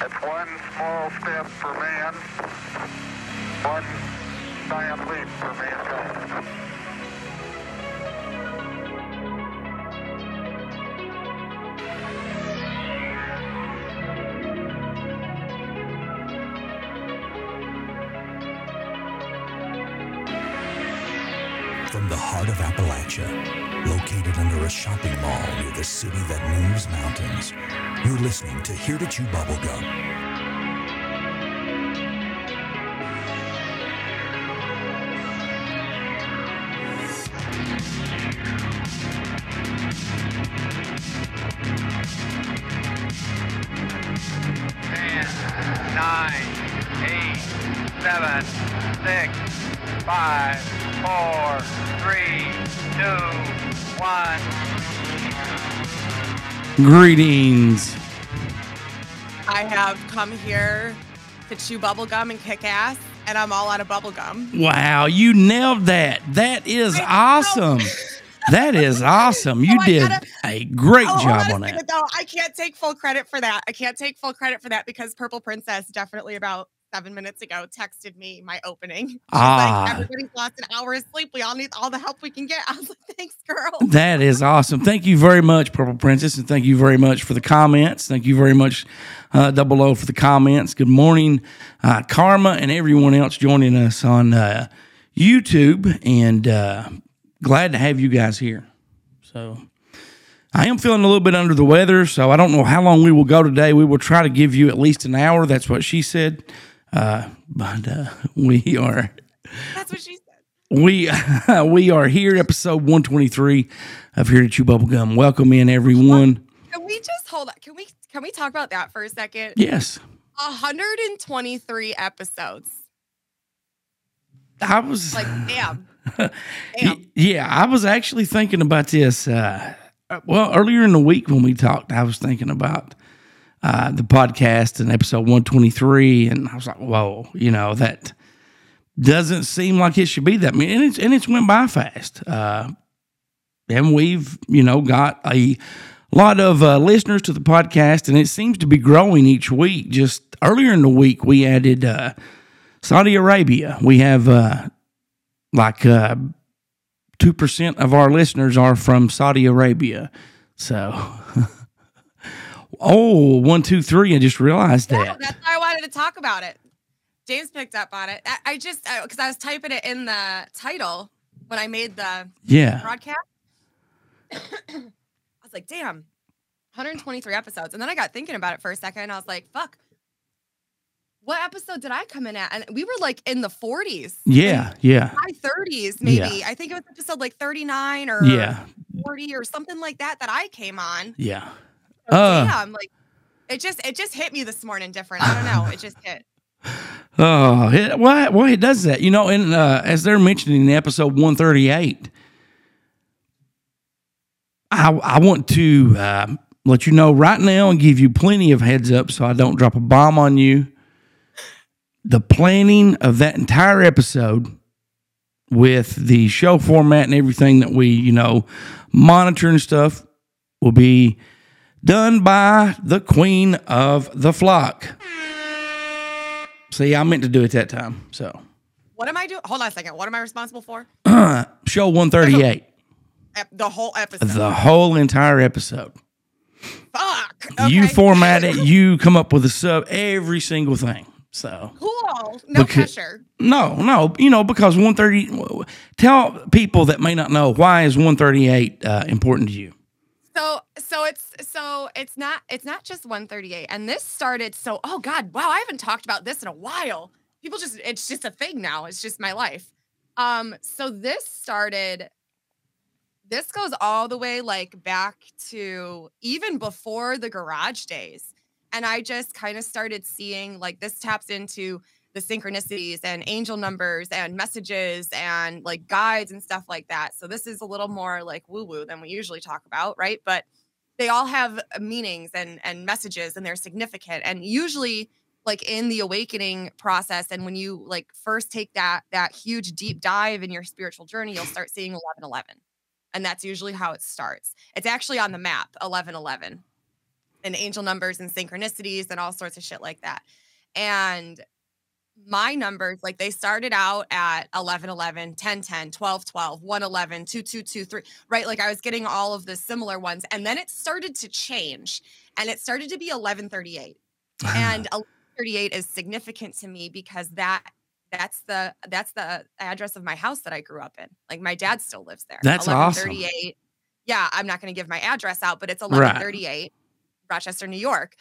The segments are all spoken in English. It's one small step for man, one giant leap for mankind. From the heart of Appalachia, located under a shopping mall near the city that moves mountains, you're listening to Here to Chew Bubblegum. Greetings. I have come here to chew bubblegum and kick ass, and I'm all out of bubblegum. Wow, you nailed that. That is awesome. That is awesome. You did a great job on that. Though, I can't take full credit for that. I can't take full credit for that because Purple Princess definitely about 7 minutes ago texted me my opening. Like, everybody's lost an hour of sleep. We all need all the help we can get. I was like, thanks, girl. That is awesome. Thank you very much, Purple Princess, and thank you very much for the comments. Thank you very much, Double O, for the comments. Good morning, Karma, and everyone else joining us on YouTube, and glad to have you guys here. So I am feeling a little bit under the weather, so I don't know how long we will go today. We will try to give you at least an hour. That's what she said. That's what she said. We are here, episode 123 of Here to Chew Bubblegum. Welcome in, everyone. Can we just hold on? Can we talk about that for a second? Yes. 123 episodes. I was like, damn. Yeah, I was actually thinking about this. Well, earlier in the week when we talked, I was thinking about the podcast and episode 123, and I was like, whoa, you know, that doesn't seem like it should be that many. And it's went by fast. And we've, you know, got a lot of listeners to the podcast, and it seems to be growing each week. Just earlier in the week, we added Saudi Arabia. We have 2% of our listeners are from Saudi Arabia. So... Oh, 123! I just realized that. That's why I wanted to talk about it. James picked up on it. I just because I was typing it in the title when I made the broadcast. I was like, "Damn, 123 episodes," and then I got thinking about it for a second, and I was like, "Fuck, what episode did I come in at?" And we were like in the 40s. Yeah, high 30s maybe. Yeah. I think it was episode like 39 or 40 or something like that that I came on. Yeah. I'm like, it just hit me this morning different. I don't know. It just hit. Oh, why it does that? You know, and as they're mentioning in episode 138, I want to let you know right now and give you plenty of heads up so I don't drop a bomb on you. The planning of that entire episode with the show format and everything that we, you know, monitor and stuff will be done by the queen of the flock. See, I meant to do it that time. So, what am I doing? Hold on a second. What am I responsible for? Show 138. The whole episode. The whole entire episode. Fuck. Okay. You format it. You come up with a sub. Every single thing. So cool. No pressure. No. You know, because 130. Tell people that may not know, why is 138 important to you? So it's not just 138, and this started. So I haven't talked about this in a while. People just, it's just a thing now. It's just my life. So this started. This goes all the way like back to even before the garage days, and I just kind of started seeing like this taps into the synchronicities and angel numbers and messages and like guides and stuff like that. So this is a little more like woo-woo than we usually talk about, right? But they all have meanings and messages, and they're significant. And usually like in the awakening process, and when you like first take that huge deep dive in your spiritual journey, you'll start seeing 11:11. And that's usually how it starts. It's actually on the map, 11:11. and angel numbers and synchronicities and all sorts of shit like that. And my numbers, like, they started out at 1111, 1010, 1212, 111, 2223, right? Like, I was getting all of the similar ones, and then it started to change, and it started to be 1138. And 1138 is significant to me because that's the address of my house that I grew up in. Like, my dad still lives there. That's 1138. Awesome. Yeah, I'm not going to give my address out, but it's 1138, right. Rochester, New York.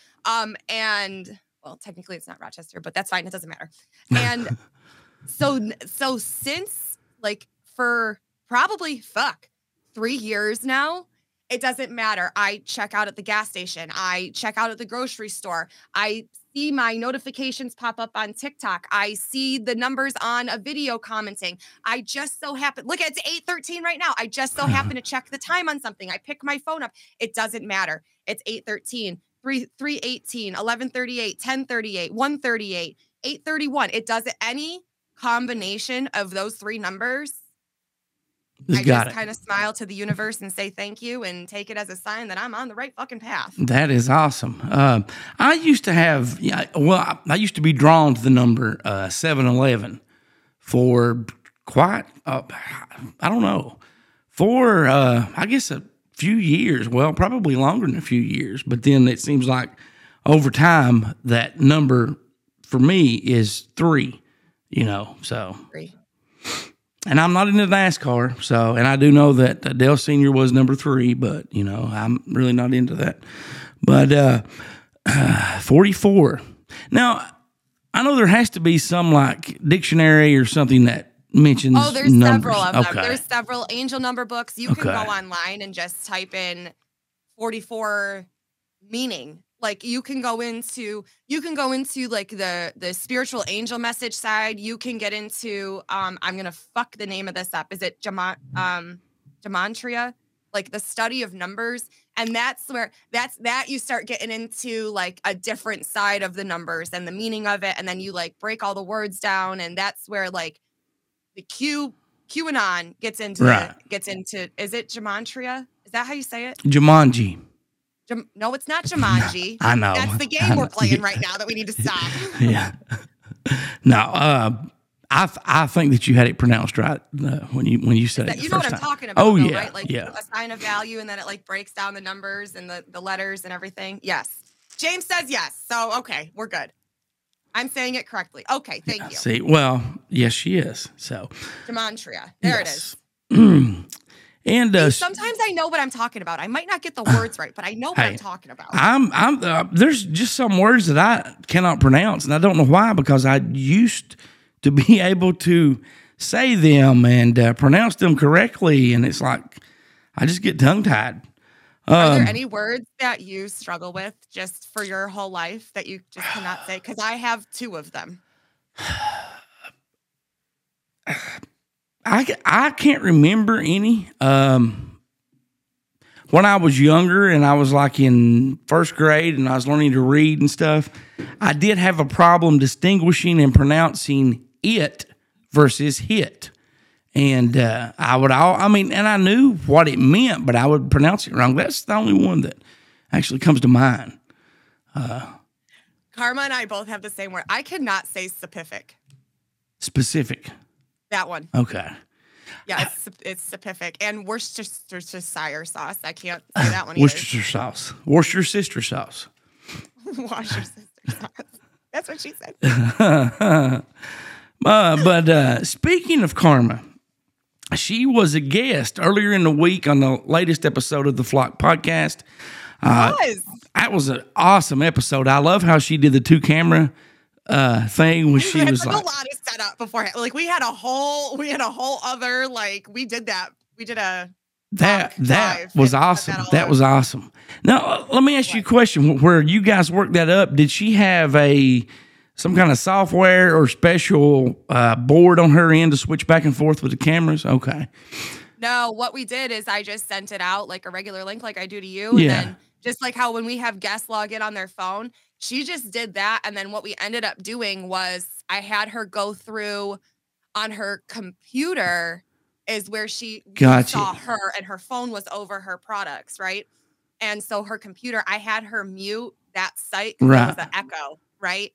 And well, technically it's not Rochester, but that's fine. It doesn't matter. And so since, like, for probably 3 years now, it doesn't matter. I check out at the gas station. I check out at the grocery store. I see my notifications pop up on TikTok. I see the numbers on a video commenting. I just so happen, look, it's 8:13 right now. I just so happen to check the time on something. I pick my phone up. It doesn't matter. It's 8:13, 3:18, 11:38, 10:38, 1:38, 8:31. It doesn't, any combination of those three numbers. I just kind of smile to the universe and say thank you and take it as a sign that I'm on the right fucking path. That is awesome. I used to have, I used to be drawn to the number 711 for quite, I don't know, for I guess a few years. Well, probably longer than a few years. But then it seems like over time that number for me is 3, you know, so. 3. And I'm not into NASCAR, so, and I do know that Dale Sr. was number 3, but, you know, I'm really not into that. But 44. Now, I know there has to be some, like, dictionary or something that mentions numbers. Oh, there's numbers. Several of them. Okay. There's several angel number books. You can go online and just type in 44 meaning. Like, you can go into like the spiritual angel message side. You can get into, I'm going to fuck the name of this up. Is it gematria? Like, the study of numbers. And that's where you start getting into, like, a different side of the numbers and the meaning of it. And then you, like, break all the words down. And that's where, like, the QAnon gets into, right. Is it gematria? Is that how you say it? Jumanji. No, it's not Jumanji. I know. That's the game we're playing right now that we need to stop. Yeah. No, I think that you had it pronounced right when you said it. You know what I'm talking about. Oh, though, yeah. Right? Like, yeah. A sign of value, and then it, like, breaks down the numbers and the letters and everything. Yes. James says yes. So, okay, we're good. I'm saying it correctly. Okay, thank you. See, well, yes, she is. So. Demontria. There it is. And sometimes I know what I'm talking about. I might not get the words right, but I know what I'm talking about. There's just some words that I cannot pronounce, and I don't know why, because I used to be able to say them and pronounce them correctly, and it's like I just get tongue-tied. Are there any words that you struggle with just for your whole life that you just cannot say? Because I have 2 of them. I can't remember any. When I was younger and I was, like, in first grade and I was learning to read and stuff, I did have a problem distinguishing and pronouncing it versus hit. And I knew what it meant, but I would pronounce it wrong. That's the only one that actually comes to mind. Karma and I both have the same word. I cannot say specific. Specific. That one. Okay. Yeah, it's specific. And Worcestershire sauce. I can't say that one either. Worcestershire sauce. That's what she said. But speaking of Karma, she was a guest earlier in the week on the latest episode of the Flock Podcast. It was. That was an awesome episode. I love how she did the 2-camera thing when she was like a lot of setup beforehand. Like, we had a whole other, like, we did that. That was awesome. That was awesome. Now let me ask you a question. Where you guys worked that up, did she have some kind of software or special board on her end to switch back and forth with the cameras? Okay. No, what we did is I just sent it out like a regular link, like I do to you, and then just like how when we have guests log in on their phone. She just did that, and then what we ended up doing was I had her go through on her computer is where she saw her, and her phone was over her products, right? And so her computer, I had her mute that site because right. It was an echo, right?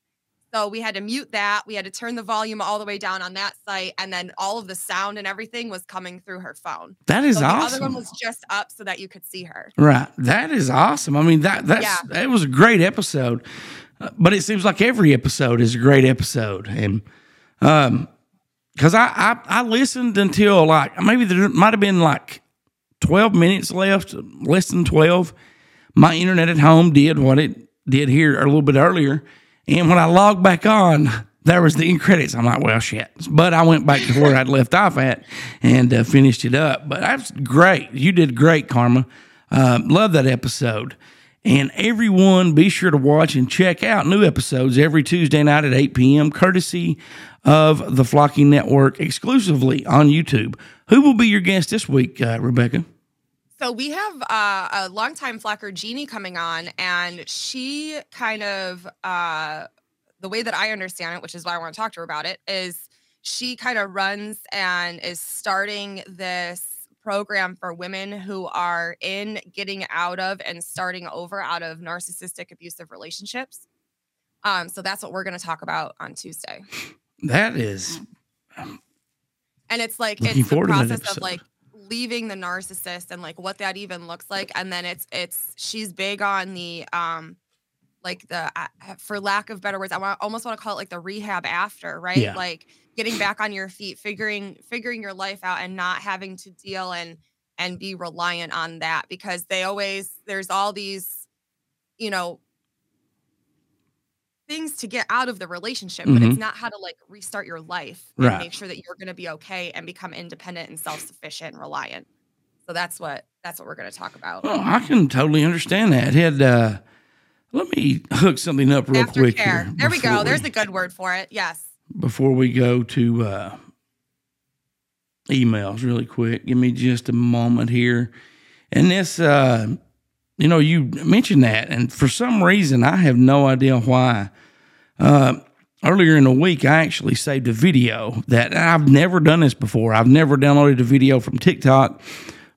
So we had to mute that. We had to turn the volume all the way down on that site. And then all of the sound and everything was coming through her phone. That is awesome. The other one was just up so that you could see her. Right. That is awesome. I mean, that was a great episode. But it seems like every episode is a great episode. And because I listened until like maybe there might have been like 12 minutes left, less than 12. My internet at home did what it did here a little bit earlier. And when I logged back on, there was the end credits. I'm like, well, shit. But I went back to where I'd left off at and finished it up. But that's great. You did great, Karma. Love that episode. And everyone, be sure to watch and check out new episodes every Tuesday night at 8 p.m., courtesy of the Flocking Network, exclusively on YouTube. Who will be your guest this week, Rebecca? So we have a longtime Flocker, Jeannie, coming on, and she kind of, the way that I understand it, which is why I want to talk to her about it, is she kind of runs and is starting this program for women who are in getting out of and starting over out of narcissistic abusive relationships. So that's what we're going to talk about on Tuesday. That is. And it's like, it's the process of like leaving the narcissist and like what that even looks like. And then it's, she's big on the, like the, for lack of better words, I almost want to call it like the rehab after, right? Yeah. Like getting back on your feet, figuring your life out and not having to deal and be reliant on that, because there's all these, you know, things to get out of the relationship, but it's not how to like restart your life and make sure that you're going to be okay and become independent and self-sufficient and reliant. So that's what we're going to talk about. Oh, I can totally understand that. Let me hook something up real quick. Aftercare. There we go. There's a good word for it. Yes. Before we go to emails really quick, give me just a moment here. And this, you mentioned that, and for some reason, I have no idea why. Earlier in the week, I actually saved a video that I've never done this before. I've never downloaded a video from TikTok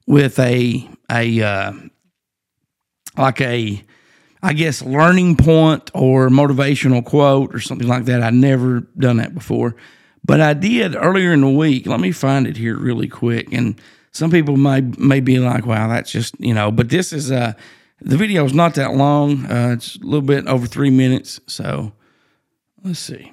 with a learning point or motivational quote or something like that. I'd never done that before, but I did earlier in the week. Let me find it here really quick. And some people may be like, wow, that's just, but this is, the video is not that long. It's a little bit over 3 minutes. So let's see.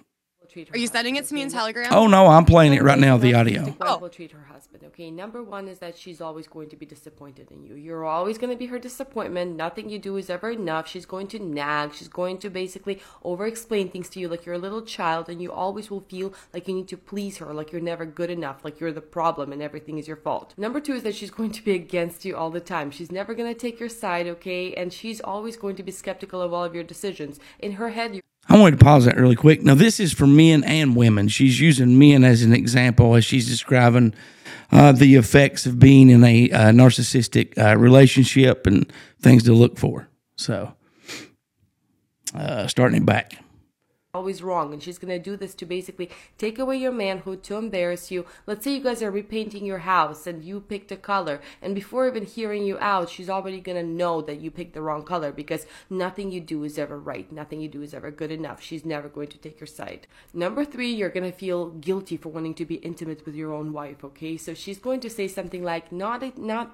Are you sending it to me in Telegram? Oh, no, I'm playing it right now, the audio. Oh. Treat her husband, okay? Number one is that she's always going to be disappointed in you. You're always going to be her disappointment. Nothing you do is ever enough. She's going to nag. She's going to basically over-explain things to you like you're a little child, and you always will feel like you need to please her, like you're never good enough, like you're the problem and everything is your fault. Number two is that she's going to be against you all the time. She's never going to take your side, okay? And she's always going to be skeptical of all of your decisions. In her head, I wanted to pause that really quick. Now, this is for men and women. She's using men as an example as she's describing the effects of being in a narcissistic relationship and things to look for. So, starting it back. Always wrong, and she's going to do this to basically take away your manhood, to embarrass you. Let's say you guys are repainting your house and you picked a color, and before even hearing you out, she's already going to know that you picked the wrong color, because nothing you do is ever right, nothing you do is ever good enough. She's never going to take your side. Number three, you're going to feel guilty for wanting to be intimate with your own wife, okay? So she's going to say something like, not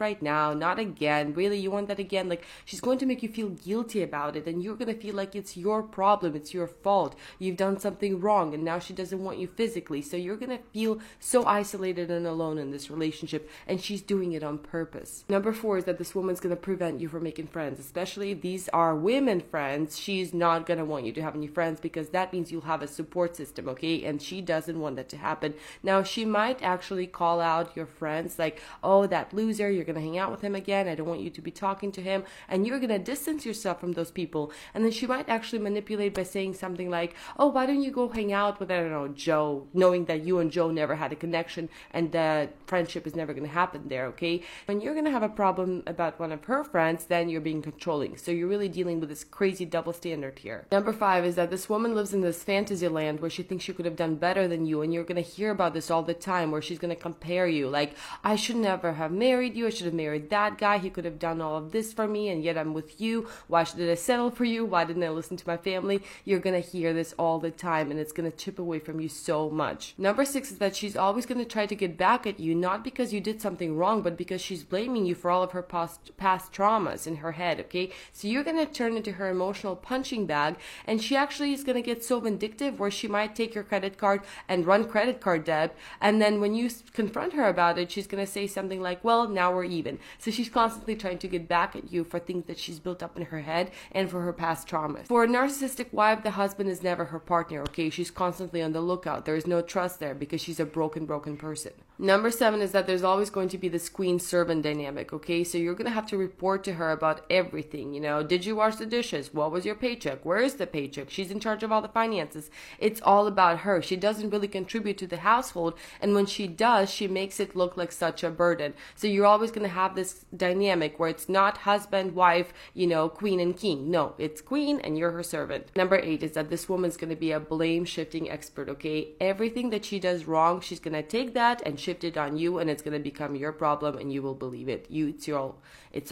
right now, not again, really, you want that again? Like, she's going to make you feel guilty about it, and you're going to feel like it's your problem, it's your fault. You've done something wrong, and now she doesn't want you physically, so you're gonna feel so isolated and alone in this relationship, and she's doing it on purpose. Number four is that this woman's gonna prevent you from making friends, especially if these are women friends. She's not gonna want you to have any friends, because that means you'll have a support system, okay? And she doesn't want that to happen. Now, she might actually call out your friends like, oh, that loser, you're gonna hang out with him again, I don't want you to be talking to him, and you're gonna distance yourself from those people. And then she might actually manipulate by saying something like, oh, why don't you go hang out with, I don't know, Joe, knowing that you and Joe never had a connection and that friendship is never going to happen there, okay? When you're going to have a problem about one of her friends, then you're being controlling. So you're really dealing with this crazy double standard here. Number 5 is that this woman lives in this fantasy land where she thinks she could have done better than you, and you're going to hear about this all the time, where she's going to compare you, like, I should never have married you, I should have married that guy, he could have done all of this for me, and yet I'm with you, why did I settle for you, why didn't I listen to my family? You're going to hear this all the time, and it's going to chip away from you so much. Number 6 is that she's always going to try to get back at you, not because you did something wrong, but because she's blaming you for all of her past traumas in her head, okay? So you're going to turn into her emotional punching bag, and she actually is going to get so vindictive where she might take your credit card and run credit card debt, and then when you confront her about it, she's going to say something like, well, now we're even. So she's constantly trying to get back at you for things that she's built up in her head and for her past traumas. For a narcissistic wife, the husband is never her partner, okay? She's constantly on the lookout. There is no trust there because she's a broken person. Number 7 is that there's always going to be this queen-servant dynamic, okay? So you're going to have to report to her about everything, you know? Did you wash the dishes? What was your paycheck? Where is the paycheck? She's in charge of all the finances. It's all about her. She doesn't really contribute to the household, and when she does, she makes it look like such a burden. So you're always going to have this dynamic where it's not husband, wife, you know, queen and king. No, it's queen and you're her servant. Number 8 is that this woman's going to be a blame-shifting expert, okay? Everything that she does wrong, she's going to take that and shift it on you, and it's going to become your problem, and you will believe it. It's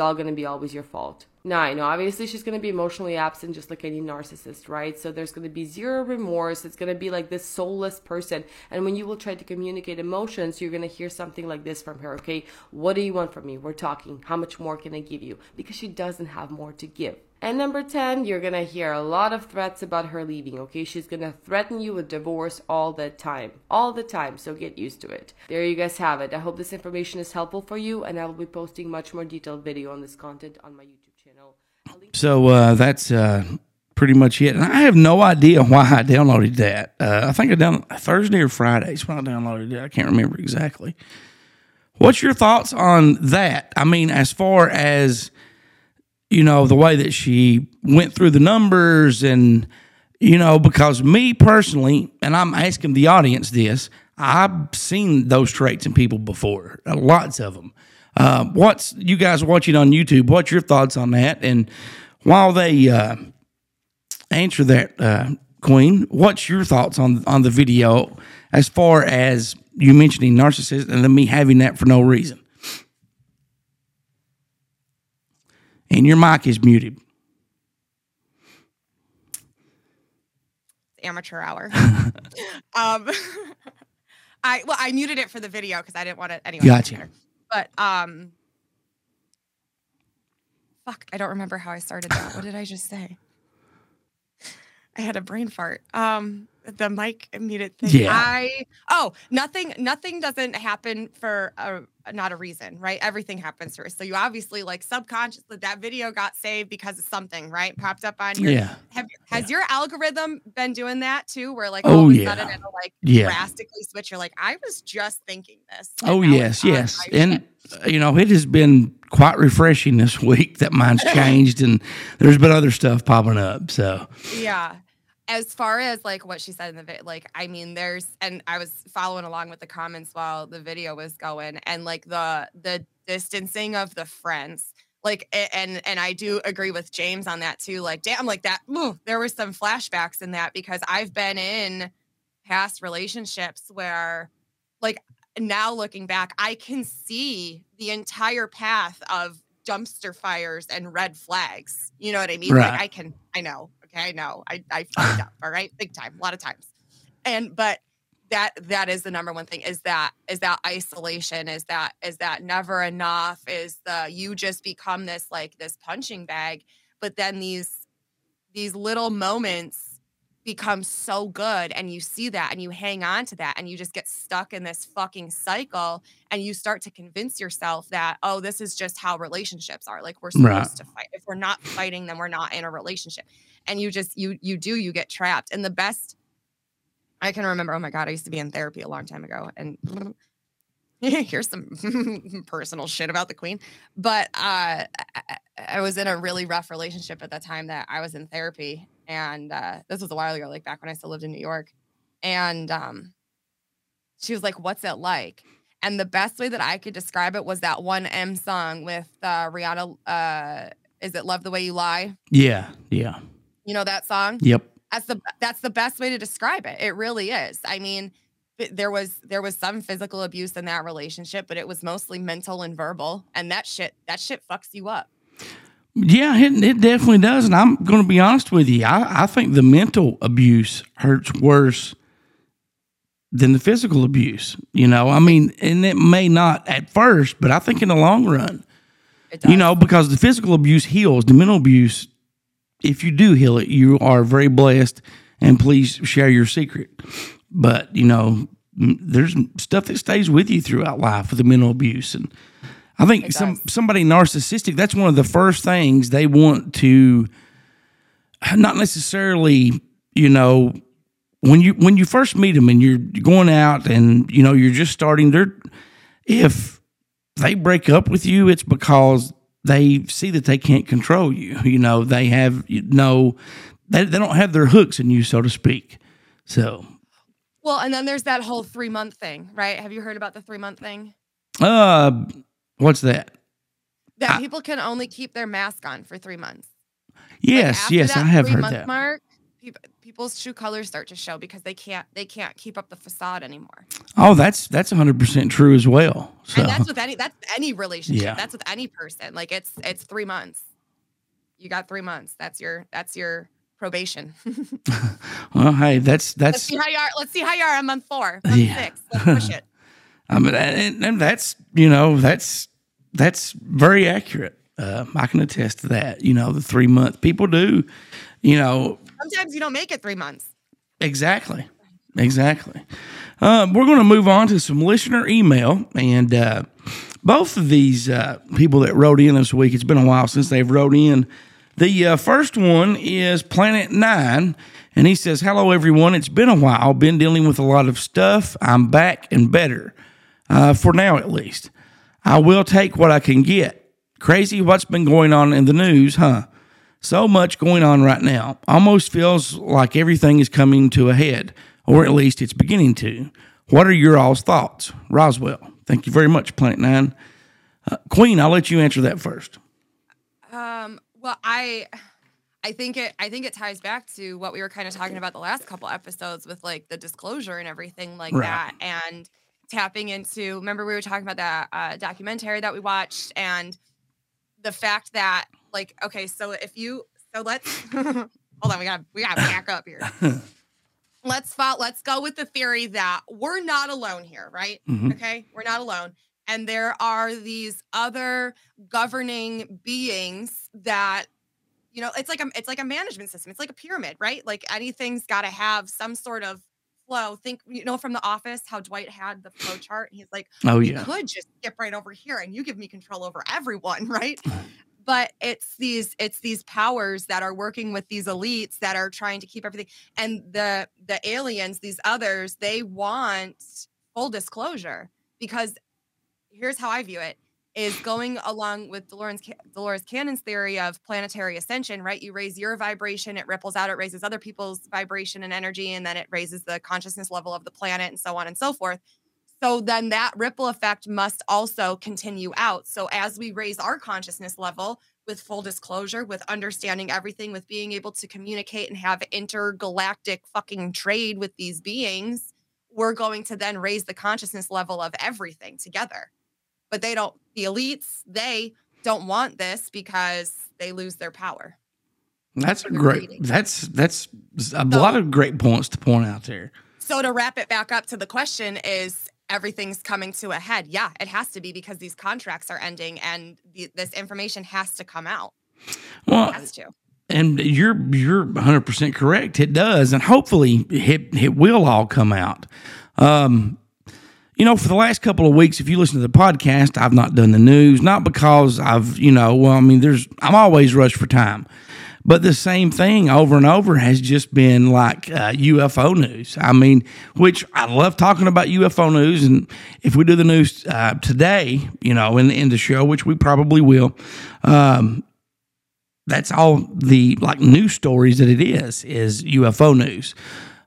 all going to be always your fault. 9, obviously she's going to be emotionally absent, just like any narcissist, right? So there's going to be zero remorse. It's going to be like this soulless person. And when you will try to communicate emotions, you're going to hear something like this from her, okay? What do you want from me? We're talking. How much more can I give you? Because she doesn't have more to give. And number 10, you're going to hear a lot of threats about her leaving, okay? She's going to threaten you with divorce all the time. All the time, so get used to it. There you guys have it. I hope this information is helpful for you, and I will be posting much more detailed video on this content on my YouTube channel. So that's pretty much it. And I have no idea why I downloaded that. I think I downloaded Thursday or Friday is when I downloaded it. I can't remember exactly. What's your thoughts on that? I mean, as far as... you know, the way that she went through the numbers and, you know, because me personally, and I'm asking the audience this, I've seen those traits in people before, lots of them. What's you guys watching on YouTube, what's your thoughts on that? And while they answer that, Queen, what's your thoughts on the video as far as you mentioning narcissism and then me having that for no reason? And your mic is muted. Amateur hour. I muted it for the video because I didn't want it anyway. Gotcha. But I don't remember how I started that. What did I just say? I had a brain fart. The mic muted thing. Yeah. Nothing doesn't happen for not a reason, right? Everything happens for us. So you obviously like subconsciously that video got saved because of something, right? Popped up on your, has your algorithm been doing that too? Where like all of a sudden it'll like drastically switch. You're like, I was just thinking this. Oh yes. And you know, it has been quite refreshing this week that mine's changed and there's been other stuff popping up. So yeah. As far as, like, what she said in the video, like, I mean, there's, and I was following along with the comments while the video was going, and, like, the distancing of the friends, like, and I do agree with James on that, too, like, damn, like, that, there were some flashbacks in that, because I've been in past relationships where, like, now looking back, I can see the entire path of dumpster fires and red flags, you know what I mean? Right. Like, I fucked up. All right. Big time. A lot of times. But that is the number one thing is that isolation is that never enough is you just become this, like this punching bag, but then these little moments become so good. And you see that and you hang on to that and you just get stuck in this fucking cycle and you start to convince yourself that, oh, this is just how relationships are. Like we're supposed to fight. If we're not fighting, then we're not in a relationship. And you just, you get trapped. And the best I can remember, oh my God, I used to be in therapy a long time ago. And here's some personal shit about the queen. But I was in a really rough relationship at the time that I was in therapy. And this was a while ago, like back when I still lived in New York. And she was like, what's it like? And the best way that I could describe it was that one M song with Rihanna. Is it Love the Way You Lie? Yeah. Yeah. You know that song? Yep. That's the best way to describe it. It really is. I mean, there was some physical abuse in that relationship, but it was mostly mental and verbal. And that shit fucks you up. Yeah, it definitely does. And I'm going to be honest with you. I think the mental abuse hurts worse than the physical abuse. You know, I mean, and it may not at first, but I think in the long run, it does. You know, because the physical abuse heals, the mental abuse, if you do heal it, you are very blessed. And please share your secret. But, you know, there's stuff that stays with you throughout life with the mental abuse. And I think somebody narcissistic, that's one of the first things they want to, not necessarily, you know, when you first meet them and you're going out and, you know, you're just starting, if they break up with you, it's because they see that they can't control you. You know, they have, you know, they don't have their hooks in you, so to speak. So. Well, and then there's that whole 3-month thing, right? Have you heard about the 3-month thing? What's that? That people can only keep their mask on for 3 months. Yes, I have heard that. Mark, people's true colors start to show because they can't keep up the facade anymore. Oh, that's 100% true as well. So. And that's any relationship. Yeah. That's with any person. Like it's 3 months. You got 3 months. That's your probation. Well, hey, let's see how you are. Let's see how you are on month 4, month 6. Let's push it. I mean, and that's, you know, that's very accurate. I can attest to that. You know, the 3 month people do, you know. Sometimes you don't make it 3 months. Exactly. We're going to move on to some listener email. And both of these people that wrote in this week, it's been a while since they've wrote in. The first one is Planet Nine, and he says, hello, everyone. It's been a while. Been dealing with a lot of stuff. I'm back and better, for now at least. I will take what I can get. Crazy what's been going on in the news, huh? So much going on right now. Almost feels like everything is coming to a head, or at least it's beginning to. What are your all's thoughts? Roswell. Thank you very much, Planet Nine. Queen, I'll let you answer that first. Well, I think it ties back to what we were kind of talking about the last couple episodes with like the disclosure and everything like that, and tapping into. Remember, we were talking about that documentary that we watched, and the fact that like, okay, so let's hold on, we gotta back up here. Let's go with the theory that we're not alone here, right? Mm-hmm. Okay, we're not alone. And there are these other governing beings that, you know, it's like a management system. It's like a pyramid, right? Like anything's got to have some sort of flow. Think, you know, from The Office, how Dwight had the flow chart. And he's like, oh, yeah, you could just skip right over here and you give me control over everyone, right? But it's these powers that are working with these elites that are trying to keep everything. And the aliens, these others, they want full disclosure because. Here's how I view it, is going along with Dolores Cannon's theory of planetary ascension, right? You raise your vibration, it ripples out, it raises other people's vibration and energy, and then it raises the consciousness level of the planet and so on and so forth. So then that ripple effect must also continue out. So as we raise our consciousness level with full disclosure, with understanding everything, with being able to communicate and have intergalactic fucking trade with these beings, we're going to then raise the consciousness level of everything together. But the elites, they don't want this because they lose their power. That's a lot of great points to point out there. So to wrap it back up to the question is everything's coming to a head. Yeah, it has to be because these contracts are ending and this information has to come out. Well, it has to. And you're 100% correct. It does. And hopefully it will all come out. You know, for the last couple of weeks, if you listen to the podcast, I've not done the news, not because I've, you know, well, I mean, I'm always rushed for time, but the same thing over and over has just been like UFO news. I mean, which I love talking about UFO news. And if we do the news today, you know, in the show, which we probably will, that's all the like news stories that it is UFO news.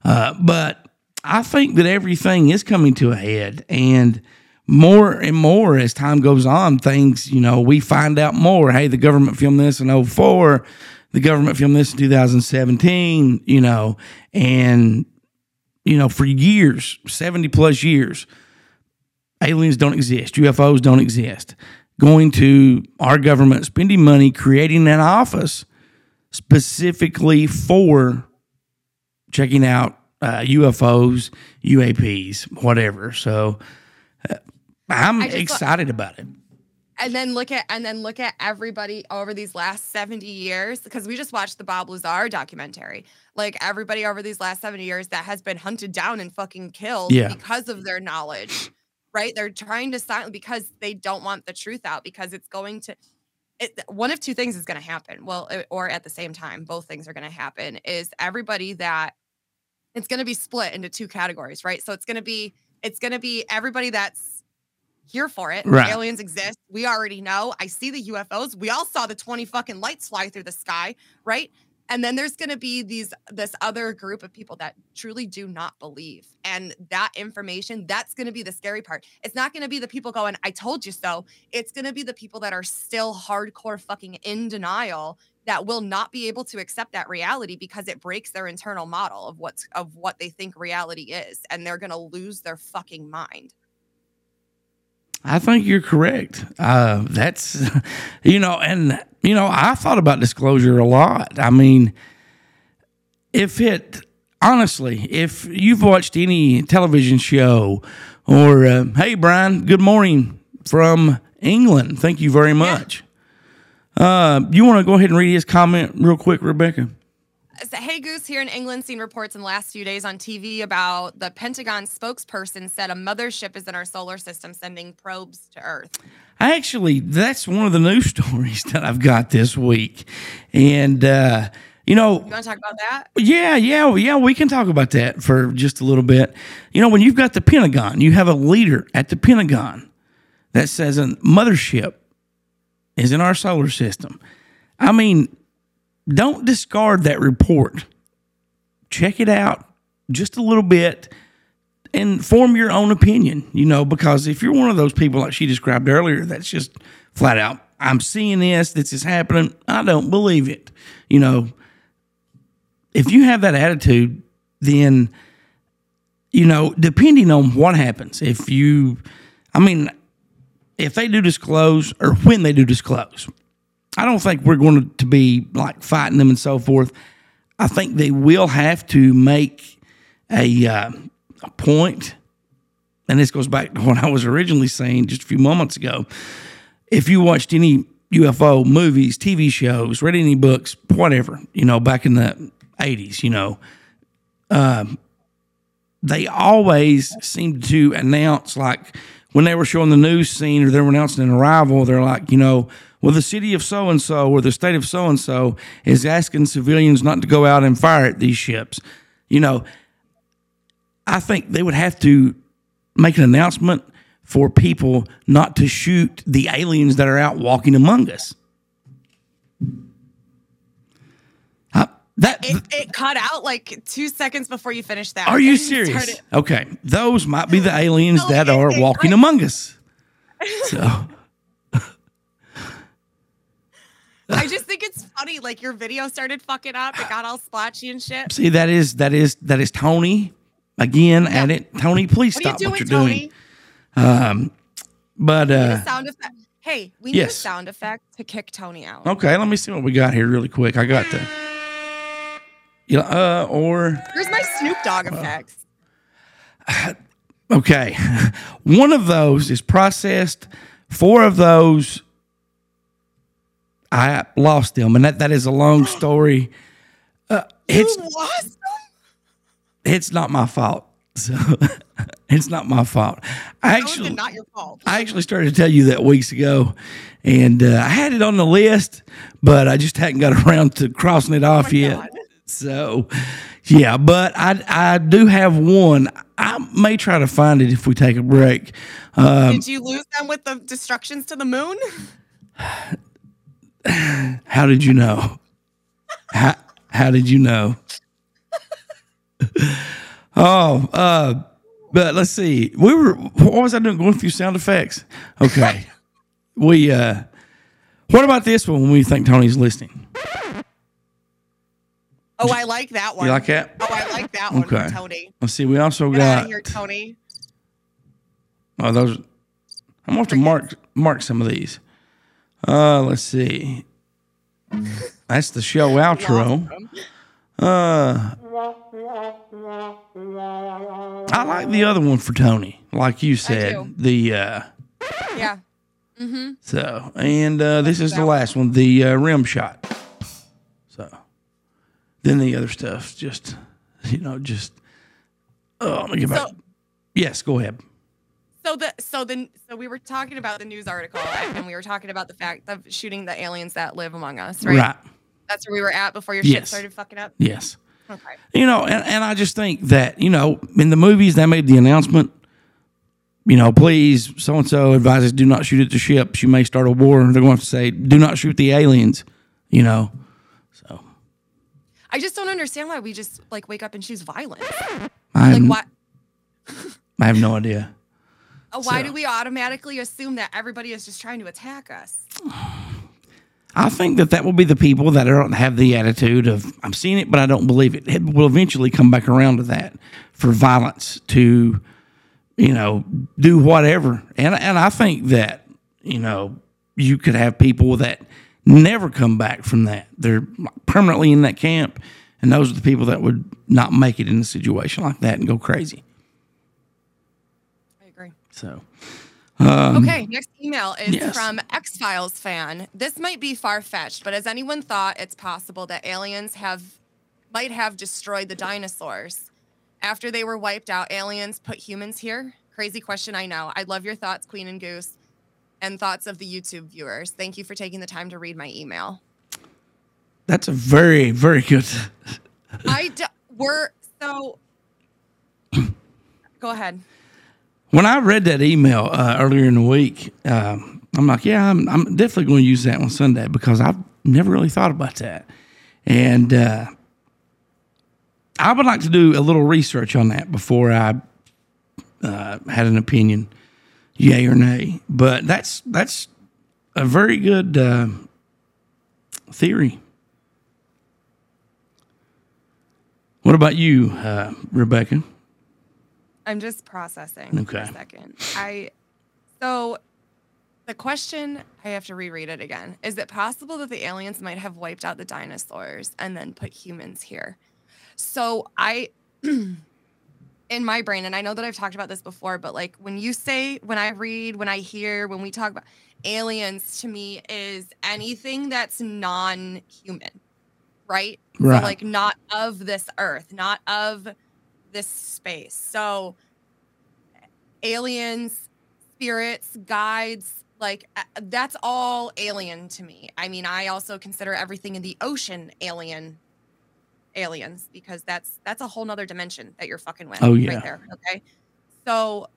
But I think that everything is coming to a head, and more as time goes on, things, you know, we find out more. Hey, the government filmed this in 2004, the government filmed this in 2017, you know, and, you know, for years, 70 plus years, aliens don't exist. UFOs don't exist. Going to our government, spending money, creating an office specifically for checking out UFOs, UAPs, whatever. So I'm excited about it. And then look at everybody over these last 70 years, because we just watched the Bob Lazar documentary. Like, everybody over these last 70 years that has been hunted down and fucking killed because of their knowledge, right? They're trying to silence because they don't want the truth out, because it's going to... one of two things is going to happen. Well, or at the same time, both things are going to happen, is everybody that... It's going to be split into two categories, right? So it's going to be everybody that's here for it. Right. Aliens exist. We already know. I see the UFOs. We all saw the 20 fucking lights fly through the sky, right? And then there's going to be this other group of people that truly do not believe. And that information, that's going to be the scary part. It's not going to be the people going, I told you so. It's going to be the people that are still hardcore fucking in denial, that will not be able to accept that reality because it breaks their internal model of what they think reality is. And they're going to lose their fucking mind. I think you're correct. That's, I thought about disclosure a lot. I mean, if you've watched any television show or, hey, Brian, good morning from England. Thank you very much. Yeah. You want to go ahead and read his comment real quick, Rebecca? Hey, Goose, here in England, seen reports in the last few days on TV about the Pentagon spokesperson said a mothership is in our solar system sending probes to Earth. Actually, that's one of the news stories that I've got this week. And, you want to talk about that? Yeah, we can talk about that for just a little bit. You know, when you've got the Pentagon, you have a leader at the Pentagon that says a mothership is in our solar system. I mean, don't discard that report. Check it out just a little bit and form your own opinion, because if you're one of those people like she described earlier, that's just flat out, I'm seeing this is happening, I don't believe it. If you have that attitude, then, depending on what happens, if they do disclose, or when they do disclose, I don't think we're going to be like fighting them and so forth. I think they will have to make a point, and this goes back to what I was originally saying just a few moments ago. If you watched any UFO movies, TV shows, read any books, whatever, back in the 80s, they always seem to announce, like, when they were showing the news scene or they were announcing an arrival, they're like, well, the city of so-and-so or the state of so-and-so is asking civilians not to go out and fire at these ships. I think they would have to make an announcement for people not to shoot the aliens that are out walking among us. It cut out like 2 seconds before you finished that. Are you serious? Okay. Those might be the aliens that are walking among us. So I just think it's funny. Like, your video started fucking up. It got all splotchy and shit. See, that is Tony again at it. Tony, please stop what you're doing. But hey, we need a sound effect to kick Tony out. Okay, let me see what we got here really quick. I got the... Here's my Snoop Dogg effects. Okay. One of those is processed. 4 of those, I lost them. And that is a long story. You lost them? It's not my fault. So it's not my fault. It's not your fault. I actually started to tell you that weeks ago, and I had it on the list, but I just hadn't got around to crossing it off yet. God. So, yeah, but I do have one. I may try to find it if we take a break. Did you lose them with the destructions to the moon? How did you know? How did you know? Oh, but let's see. What was I doing? Going through sound effects. Okay. What about this one when we think Tony's listening? Oh, I like that one. You like that? Oh, I like that one, okay. Tony. Let's see. We also got out of here, Tony. Oh, those. I'm going to mark some of these. Let's see. That's the show outro. I like the other one for Tony, like you said. Yeah. Mm-hmm. So, and this is the last one, the rim shot. So, then the other stuff, let me get back. Yes, go ahead. So we were talking about the news article, and we were talking about the fact of shooting the aliens that live among us, right? Right. That's where we were at before your shit started fucking up? Yes. Okay. And I just think that, in the movies, they made the announcement, please, so-and-so advises do not shoot at the ships. You may start a war. They're going to say, do not shoot the aliens, So. I just don't understand why we just, wake up and choose violence. Why? I have no idea. Why do we automatically assume that everybody is just trying to attack us? I think that will be the people that don't have the attitude of, I'm seeing it, but I don't believe it. It will eventually come back around to that, for violence to, do whatever. And I think that, you could have people that never come back from that. They're permanently in that camp. And those are the people that would not make it in a situation like that and go crazy. So, okay, next email is from X-Files fan. This might be far-fetched, but has anyone thought it's possible that aliens might have destroyed the dinosaurs? After they were wiped out, aliens put humans here? Crazy question, I know. I love your thoughts, Queen and Goose, and thoughts of the YouTube viewers. Thank you for taking the time to read my email. That's a very, very good... Go ahead. When I read that email earlier in the week, I'm like, I'm definitely going to use that on Sunday because I've never really thought about that. And I would like to do a little research on that before I had an opinion, yay or nay. But that's a very good theory. What about you, Rebecca? I'm just processing for a second. So the question, I have to reread it again. Is it possible that the aliens might have wiped out the dinosaurs and then put humans here? So in my brain, and I know that I've talked about this before, but when I read, when I hear, when we talk about aliens, to me is anything that's non-human, right? Right. So not of this earth, not of this space. So aliens, spirits, guides, that's all alien to me. I mean, I also consider everything in the ocean aliens because that's a whole nother dimension that you're fucking with right there. Okay. So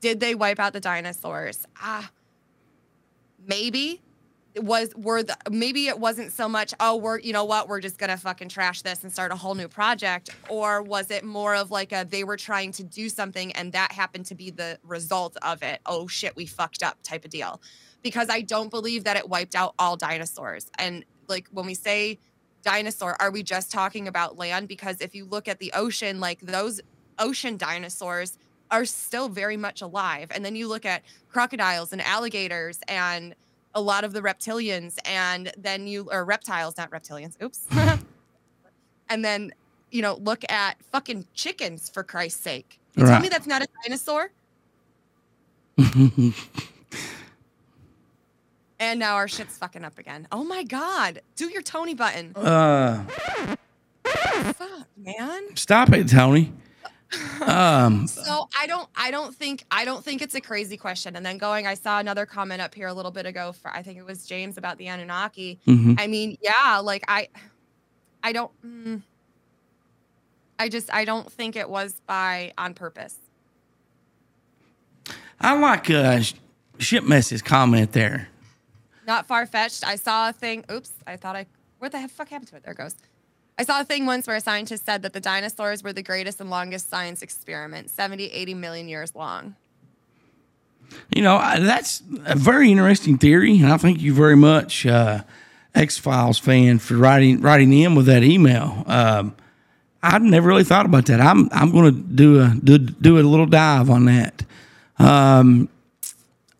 did they wipe out the dinosaurs? Maybe. Maybe it wasn't so much, we're just gonna fucking trash this and start a whole new project, or was it more of they were trying to do something and that happened to be the result of it? Oh shit, we fucked up type of deal, because I don't believe that it wiped out all dinosaurs. And when we say dinosaur, are we just talking about land? Because if you look at the ocean, those ocean dinosaurs are still very much alive, and then you look at crocodiles and alligators and a lot of the reptilians, and then reptiles, not reptilians. Oops. And then, look at fucking chickens, for Christ's sake. You tell me that's not a dinosaur. And now our shit's fucking up again. Oh my God. Do your Tony button. Fuck, man. Stop it, Tony. So I don't think it's a crazy question. And then I saw another comment up here a little bit ago for, I think it was James, about the Anunnaki. Mm-hmm. I mean, I don't think it was on purpose. I like Shitmess's comment there. Not far-fetched. I saw a thing. Oops. I thought I... What the fuck happened to it? There it goes. I saw a thing once where a scientist said that the dinosaurs were the greatest and longest science experiment, 70, 80 million years long. You know, that's a very interesting theory, and I thank you very much, X-Files fan, for writing in with that email. I'd never really thought about that. I'm going to do a little dive on that.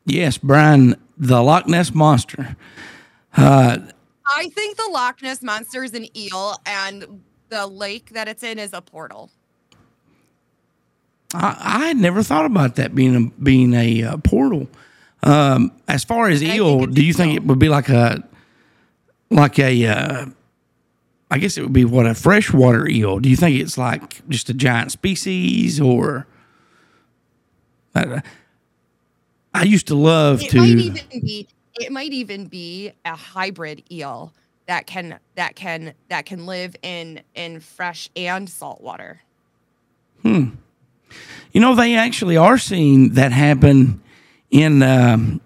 Yes, Brian, the Loch Ness Monster. I think the Loch Ness Monster is an eel, and the lake that it's in is a portal. I had never thought about that being a portal. As far as eel, do you think it would be like a I guess it would be a freshwater eel? Do you think it's like just a giant species, or? I used to love to. It might even be a hybrid eel that can live in fresh and salt water. You know, they actually are seeing that happen in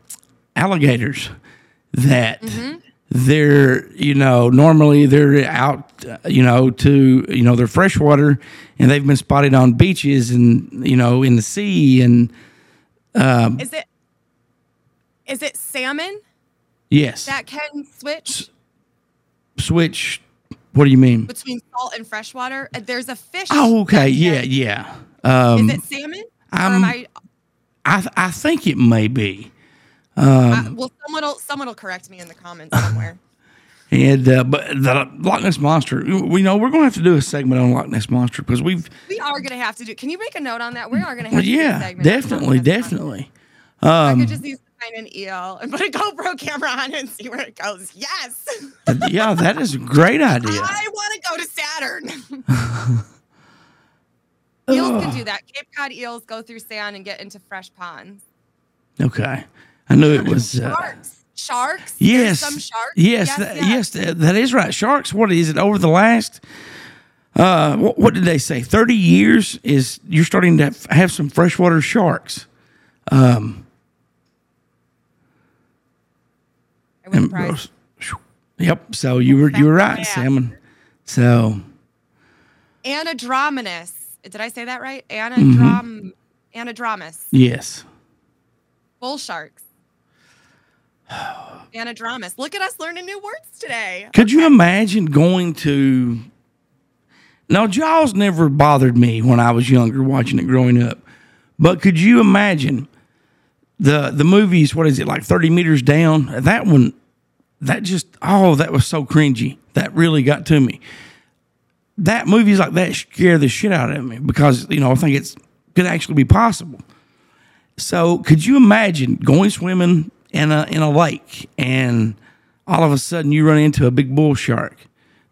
alligators. That they're, you know, normally they're out, you know, to, you know, they're freshwater, and they've been spotted on beaches and, you know, in the sea and. Is it salmon? Yes. That can switch? Switch? What do you mean? Between salt and freshwater? There's a fish. Oh, okay. Yeah. Is it salmon? I think it may be. Well, someone will correct me in the comments somewhere. But the Loch Ness Monster, we know we're going to have to do a segment on Loch Ness Monster because we are going to have to do. Can you make a note on that? We are going to have to do a segment. Definitely. I could just use an eel and put a GoPro camera on it and see where it goes. Yes. Yeah, that is a great idea. I want to go to Saturn. Eels can do that. Cape Cod eels go through sand and get into fresh ponds. Okay. I knew it was... Sharks? Yes. There's some sharks? Yes, that is right. Sharks, what is it? Over the last... what did they say? 30 years is... You're starting to have some freshwater sharks. Yep. So you were right, salmon. So anadrominous. Did I say that right? Anadromus. Yes. Bull sharks. Anadromus. Look at us learning new words today. Could you imagine going to? Now, Jaws never bothered me when I was younger, watching it growing up. But could you imagine the movies? What is it, like 30 meters down? That one. That just, that was so cringy. That really got to me. That movies like that scare the shit out of me because, you know, I think it could actually be possible. So could you imagine going swimming in a lake and all of a sudden you run into a big bull shark?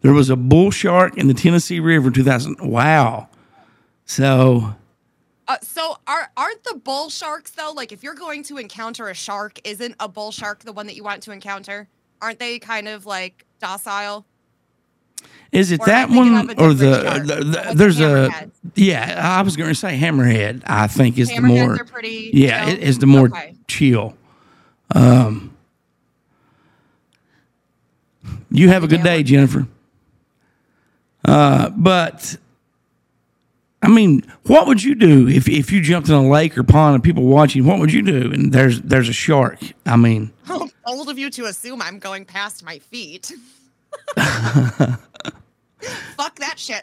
There was a bull shark in the Tennessee River in 2000. Wow. So... aren't the bull sharks, though, like if you're going to encounter a shark, isn't a bull shark the one that you want to encounter? Aren't they kind of like docile? Is it that one or the there's a... Yeah, I was going to say hammerhead, I think, is the more... Hammerheads are pretty... Yeah, chill. It is the more chill. You have a good day, Jennifer. But... I mean, what would you do if you jumped in a lake or pond and people watching? What would you do? And there's a shark. I mean, bold of you to assume I'm going past my feet. Fuck that shit.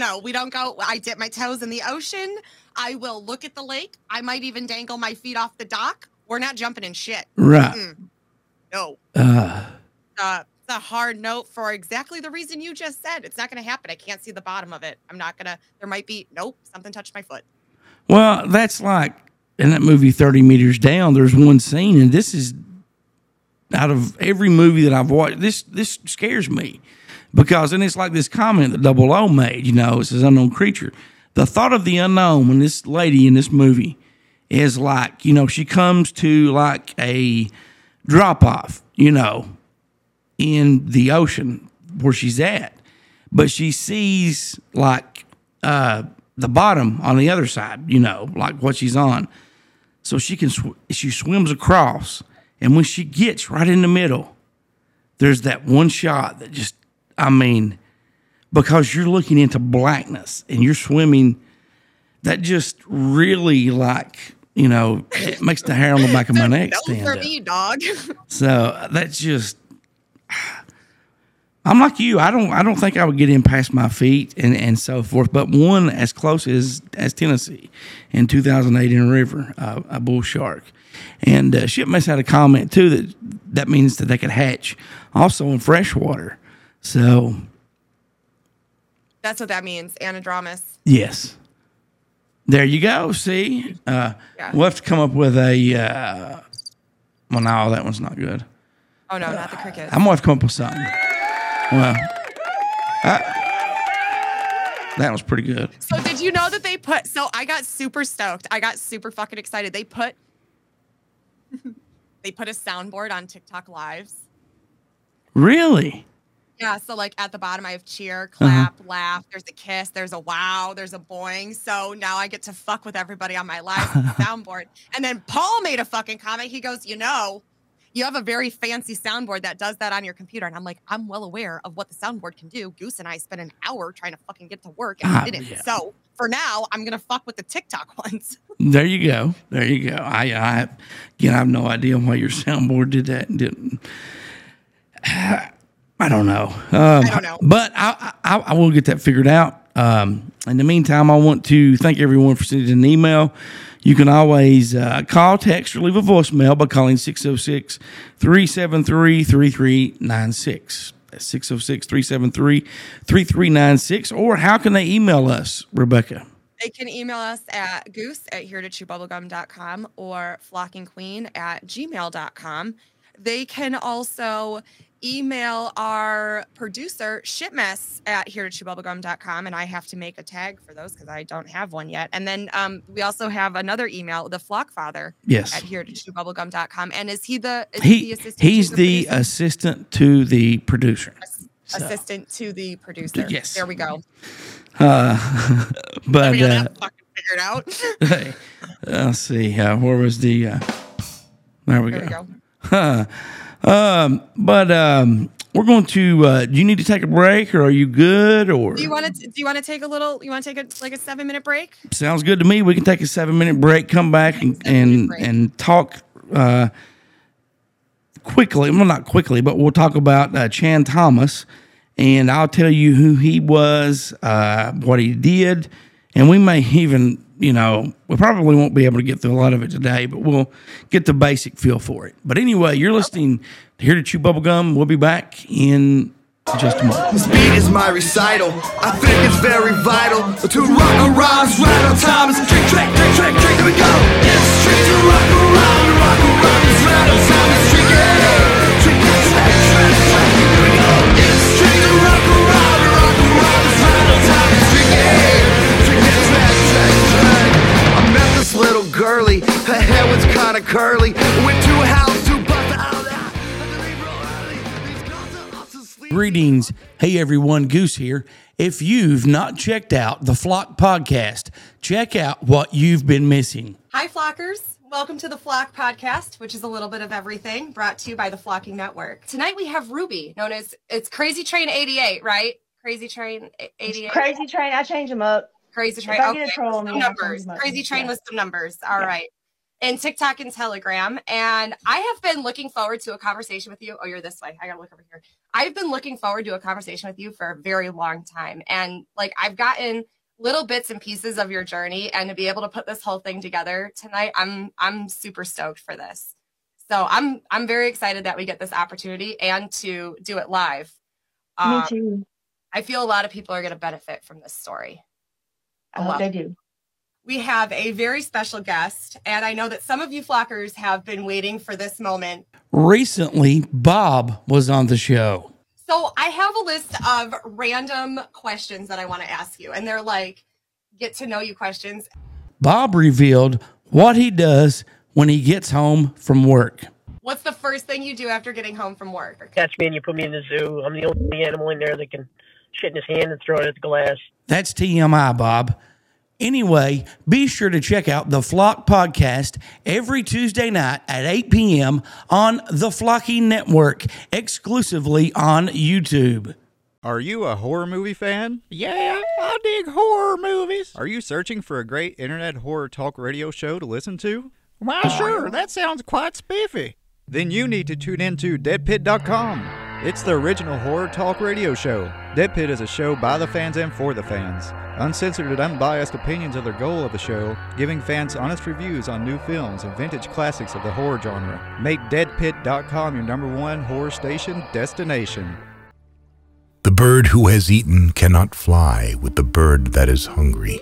No. We don't go. I dip my toes in the ocean. I will look at the lake. I might even dangle my feet off the dock. We're not jumping in shit. Right. No. A hard note for exactly the reason you just said. It's not going to happen. I can't see the bottom of it. I'm not going to, there might be, something touched my foot. Well, that's like in that movie 30 Meters Down, there's one scene, and this is out of every movie that I've watched, this scares me because, and it's like this comment that Double O made, you know, it says unknown creature. The thought of the unknown when this lady in this movie is like, you know, she comes to like a drop-off, you know, in the ocean where she's at, but she sees like the bottom on the other side, you know, like what she's on. So she swims across And when she gets right in the middle, there's that one shot that just, I mean, because you're looking into blackness and you're swimming, that just really, like, you know, it makes the hair on the back of my neck stand up. For me, dog. So that's just, I'm like you. I don't think I would get in past my feet and so forth. But one as close as Tennessee in 2008 in a river, a bull shark. And Shitmess had a comment too that means that they could hatch also in freshwater. So that's what that means, anadromous. Yes. There you go. See, yeah. We'll have to come up with a. Well, no, that one's not good. Oh no, not the cricket. I'm gonna have to come up with something. Well, that was pretty good. So did you know that they put? So I got super stoked. I got super fucking excited. They put. They put a soundboard on TikTok Lives. Really? Yeah, so like at the bottom I have cheer, clap, laugh, there's a kiss, there's a wow, there's a boing. So now I get to fuck with everybody on my live soundboard. And then Paul made a fucking comment. He goes, you know, you have a very fancy soundboard that does that on your computer. And I'm like, I'm well aware of what the soundboard can do. Goose and I spent an hour trying to fucking get to work and I didn't. Yeah. So for now, I'm going to fuck with the TikTok ones. There you go. There you go. I have no idea why your soundboard did that and didn't. I don't know. But I will get that figured out. In the meantime, I want to thank everyone for sending an email. You can always call, text, or leave a voicemail by calling 606-373-3396. That's 606-373-3396. Or how can they email us, Rebecca? They can email us at goose@heretochewbubblegum.com or flockingqueen@gmail.com. They can also email our producer, Shitmess, at heretochewbubblegum.com, and I have to make a tag for those because I don't have one yet. And then we also have another email, the Flock Father, yes, at heretochewbubblegum.com. And is he the assistant? He's the assistant to the producer. Assistant to the producer. Yes. There we go. But fucking figured out. Let's see. Where was the? There we go. We're going to. Do you need to take a break, or are you good? Or do you want to take a little? You want to take a 7-minute break? Sounds good to me. We can take a 7-minute break. Come back and talk quickly. Well, not quickly, but we'll talk about Chan Thomas, and I'll tell you who he was, what he did, and we may even. You know, we probably won't be able to get through a lot of it today, but we'll get the basic feel for it. But anyway, you're listening to Here to Chew Bubblegum. We'll be back in just a moment. This beat is my recital. I think it's very vital to rock and rhymes right on time. It's a trick, here we go. It's a trick to rock and rhyme is right on time. It's trick, yeah. Trick, here we go. It's a trick to rock and rhyme is right on time. It's trick, yeah. Little girly, her hair was kind of curly. Went to a house to bust out of that. Greetings, hey everyone, Goose here. If you've not checked out the Flock Podcast, check out what you've been missing. Hi, Flockers. Welcome to the Flock Podcast, which is a little bit of everything, brought to you by the Flocking Network. Tonight we have Ruby, known as it's Crazy Train 88, right? Crazy Train 88. Crazy Train. I change them up. Crazy Train, okay, some numbers. Crazy Train with some numbers. All right. And TikTok and Telegram. And I have been looking forward to a conversation with you. Oh, you're this way. I got to look over here. I've been looking forward to a conversation with you for a very long time. And like, I've gotten little bits and pieces of your journey, and to be able to put this whole thing together tonight, I'm super stoked for this. So I'm very excited that we get this opportunity and to do it live. Me too. I feel a lot of people are going to benefit from this story. I hope they do. We have a very special guest, and I know that some of you Flockers have been waiting for this moment. Recently, Bob was on the show. So I have a list of random questions that I want to ask you, and they're like get-to-know-you questions. Bob revealed what he does when he gets home from work. What's the first thing you do after getting home from work? Catch me and you put me in the zoo. I'm the only animal in there that can shit in his hand and throw it at the glass. That's TMI, Bob. Anyway, be sure to check out the Flock Podcast every Tuesday night at 8 p.m. on the Flocking Network, exclusively on YouTube. Are you a horror movie fan? Yeah, I dig horror movies. Are you searching for a great internet horror talk radio show to listen to? Why, sure, that sounds quite spiffy. Then you need to tune in to Deadpit.com. It's the original horror talk radio show. Deadpit is a show by the fans and for the fans. Uncensored and unbiased opinions are the goal of the show, giving fans honest reviews on new films and vintage classics of the horror genre. Make Deadpit.com your #1 horror station destination. The bird who has eaten cannot fly with the bird that is hungry.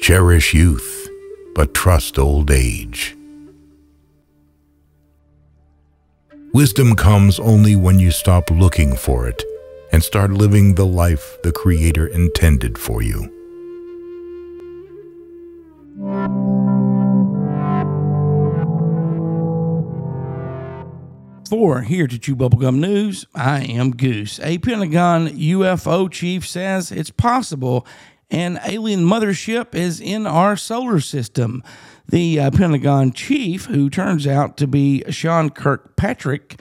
Cherish youth, but trust old age. Wisdom comes only when you stop looking for it and start living the life the Creator intended for you. For Here to Chew Bubblegum News, I am Goose. A Pentagon UFO chief says it's possible an alien mothership is in our solar system. The Pentagon chief, who turns out to be Sean Kirkpatrick,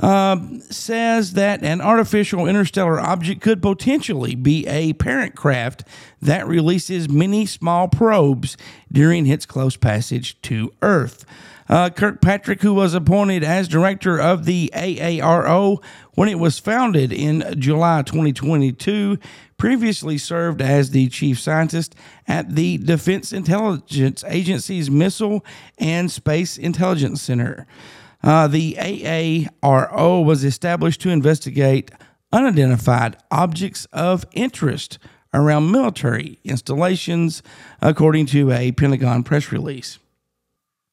says that an artificial interstellar object could potentially be a parent craft that releases many small probes during its close passage to Earth. Kirkpatrick, who was appointed as director of the AARO when it was founded in July 2022, previously served as the chief scientist at the Defense Intelligence Agency's Missile and Space Intelligence Center. The AARO was established to investigate unidentified objects of interest around military installations, according to a Pentagon press release.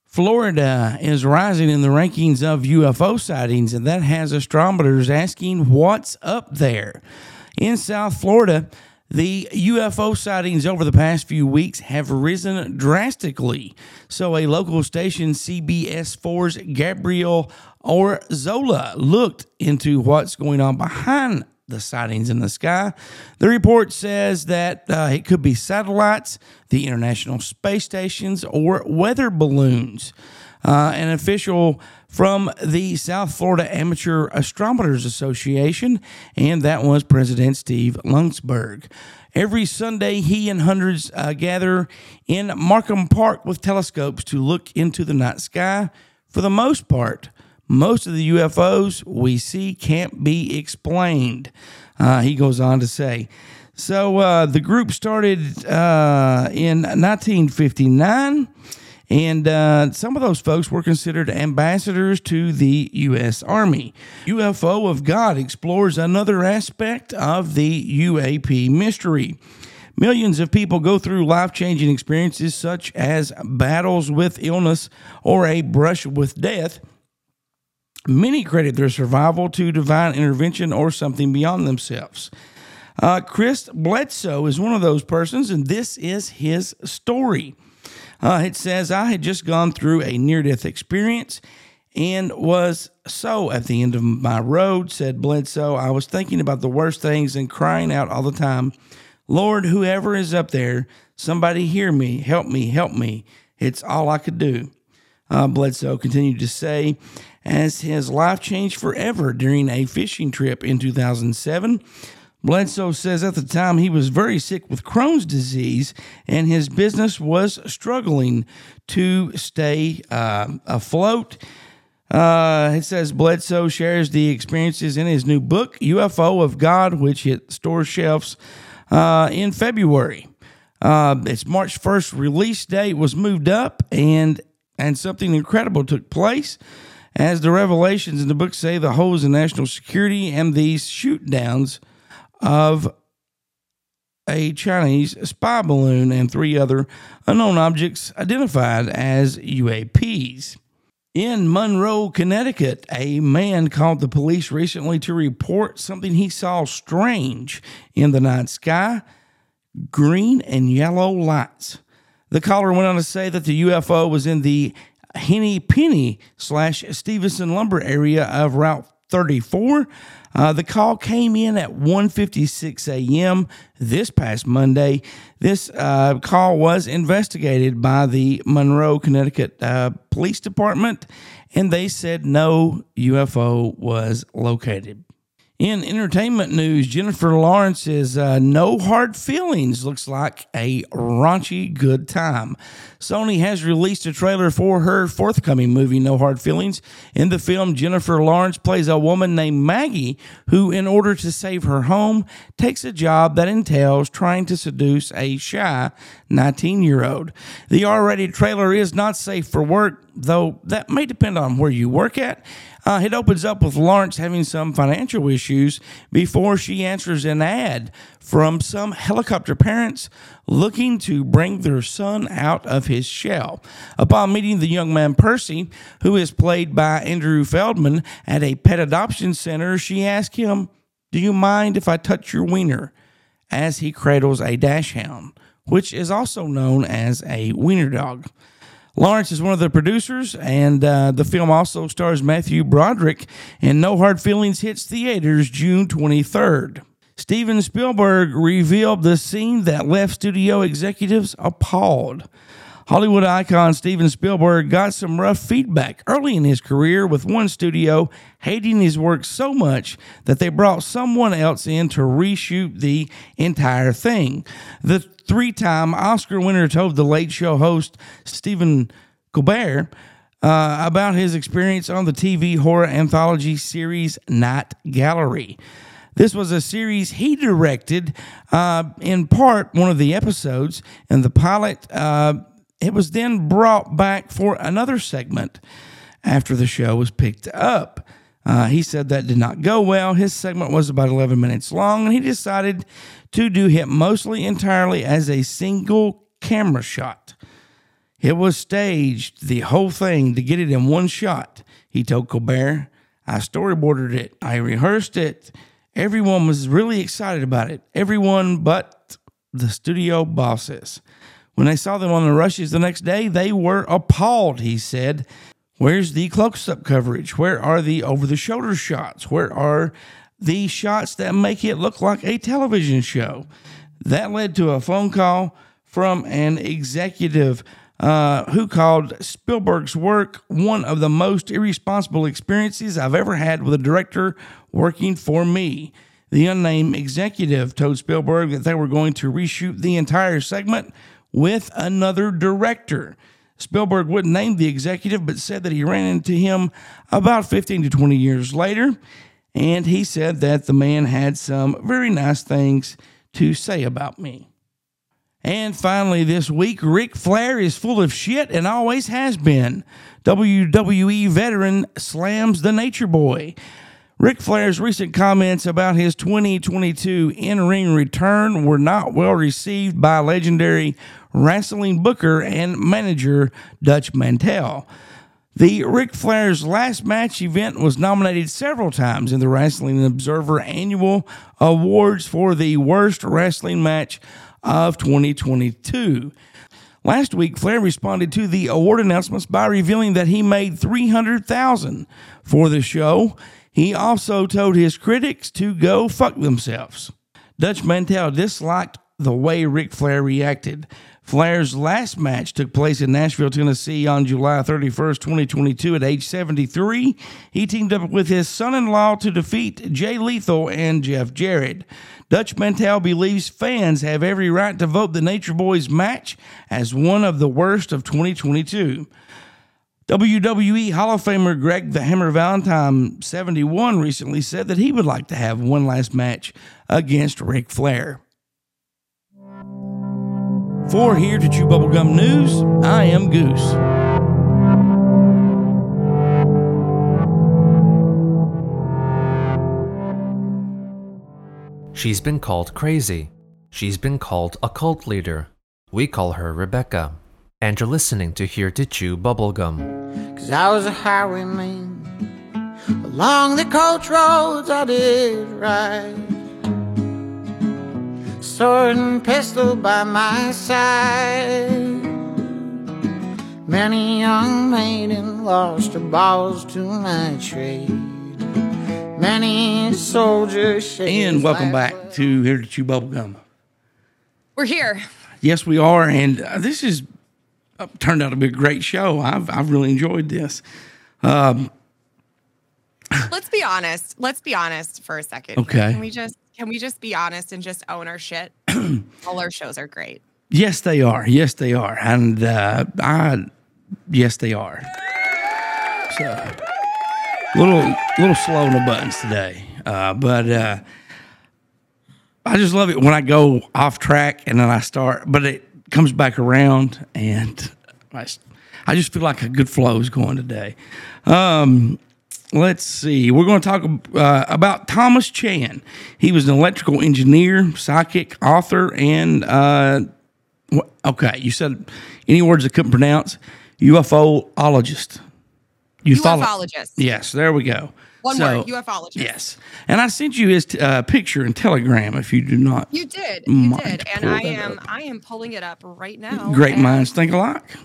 Florida is rising in the rankings of UFO sightings, and that has astronomers asking what's up there. In South Florida, the UFO sightings over the past few weeks have risen drastically. So a local station, CBS4's Gabriel Orzola, looked into what's going on behind the sightings in the sky. The report says that it could be satellites, the International Space Stations, or weather balloons. An official from the South Florida Amateur Astronomers Association, and that was President Steve Lunsberg. Every Sunday, he and hundreds gather in Markham Park with telescopes to look into the night sky. For the most part, most of the UFOs we see can't be explained, he goes on to say. So the group started in 1959, and some of those folks were considered ambassadors to the U.S. Army. UFO of God explores another aspect of the UAP mystery. Millions of people go through life-changing experiences such as battles with illness or a brush with death. Many credit their survival to divine intervention or something beyond themselves. Chris Bledsoe is one of those persons, and this is his story. It says, I had just gone through a near-death experience and was so at the end of my road, said Bledsoe. I was thinking about the worst things and crying out all the time, Lord, whoever is up there, somebody hear me, help me, help me. It's all I could do. Bledsoe continued to say, as his life changed forever during a fishing trip in 2007. Bledsoe says at the time he was very sick with Crohn's disease and his business was struggling to stay afloat. It says Bledsoe shares the experiences in his new book, UFO of God, which hit store shelves in February. Its March 1st release date was moved up, and something incredible took place. As the revelations in the book say, the holes in national security and these shoot-downs of a Chinese spy balloon and three other unknown objects identified as UAPs. In Monroe, Connecticut, a man called the police recently to report something he saw strange in the night sky, green and yellow lights. The caller went on to say that the UFO was in the Henny Penny / Stevenson Lumber area of Route 34. The call came in at 1:56 a.m. this past Monday. This call was investigated by the Monroe, Connecticut Police Department, and they said no UFO was located. In entertainment news, Jennifer Lawrence's No Hard Feelings looks like a raunchy good time. Sony has released a trailer for her forthcoming movie, No Hard Feelings. In the film, Jennifer Lawrence plays a woman named Maggie who, in order to save her home, takes a job that entails trying to seduce a shy 19-year-old. The R-rated trailer is not safe for work, though that may depend on where you work at. It opens up with Lawrence having some financial issues before she answers an ad from some helicopter parents looking to bring their son out of his shell. Upon meeting the young man Percy, who is played by Andrew Feldman, at a pet adoption center, she asks him, "Do you mind if I touch your wiener?" as he cradles a dachshund, which is also known as a wiener dog. Lawrence is one of the producers, and the film also stars Matthew Broderick, and No Hard Feelings hits theaters June 23rd. Steven Spielberg revealed the scene that left studio executives appalled. Hollywood icon Steven Spielberg got some rough feedback early in his career, with one studio hating his work so much that they brought someone else in to reshoot the entire thing. The three-time Oscar winner told The Late Show host Stephen Colbert about his experience on the TV horror anthology series Night Gallery. This was a series he directed, in part one of the episodes, and the pilot... It was then brought back for another segment after the show was picked up. He said that did not go well. His segment was about 11 minutes long, and he decided to do it mostly entirely as a single camera shot. It was staged, the whole thing, to get it in one shot, he told Colbert. I storyboarded it. I rehearsed it. Everyone was really excited about it. Everyone but the studio bosses. When they saw them on the rushes the next day, they were appalled, he said. Where's the close-up coverage? Where are the over-the-shoulder shots? Where are the shots that make it look like a television show? That led to a phone call from an executive who called Spielberg's work one of the most irresponsible experiences I've ever had with a director working for me. The unnamed executive told Spielberg that they were going to reshoot the entire segment with another director. Spielberg wouldn't name the executive, but said that he ran into him about 15 to 20 years later, and he said that the man had some very nice things to say about me. And finally this week, Ric Flair is full of shit and always has been. WWE veteran slams the Nature Boy. Ric Flair's recent comments about his 2022 in-ring return were not well received by legendary wrestling booker and manager Dutch Mantel. The Ric Flair's last match event was nominated several times in the Wrestling Observer Annual Awards for the worst wrestling match of 2022. Last week, Flair responded to the award announcements by revealing that he made $300,000 for the show. He also told his critics to go fuck themselves. Dutch Mantel disliked the way Ric Flair reacted. Flair's last match took place in Nashville, Tennessee on July 31st, 2022 at age 73. He teamed up with his son-in-law to defeat Jay Lethal and Jeff Jarrett. Dutch Mantel believes fans have every right to vote the Nature Boy's match as one of the worst of 2022. WWE Hall of Famer Greg the Hammer Valentine, 71, recently said that he would like to have one last match against Ric Flair. For Here to Chew Bubblegum News, I am Goose. She's been called crazy. She's been called a cult leader. We call her Rebecca. And you're listening to Here to Chew Bubblegum. 'Cause I was a highwayman. Along the coach roads I did ride. Sword and pistol by my side. Many young maiden lost her balls to my trade. Many soldiers. And welcome back to Here to Chew Bubblegum. We're here. Yes, we are, and this has turned out to be a great show. I've really enjoyed this. Let's be honest. Let's be honest for a second. Okay. Can we just be honest and just own our shit? All our shows are great. Yes, they are. Yes, they are. And yes, they are. So, little slow on the buttons today, but I just love it when I go off track and then I start, but it comes back around, and I just feel like a good flow is going today. Let's see. We're going to talk about Thomas Chan. He was an electrical engineer, psychic, author, and, okay, you said any words I couldn't pronounce, UFOologist. UFOologist. Yes, there we go. One word, UFOologist. Yes. And I sent you his picture in Telegram, if you do not. You did. You did. And I am pulling it up right now. Great minds think alike.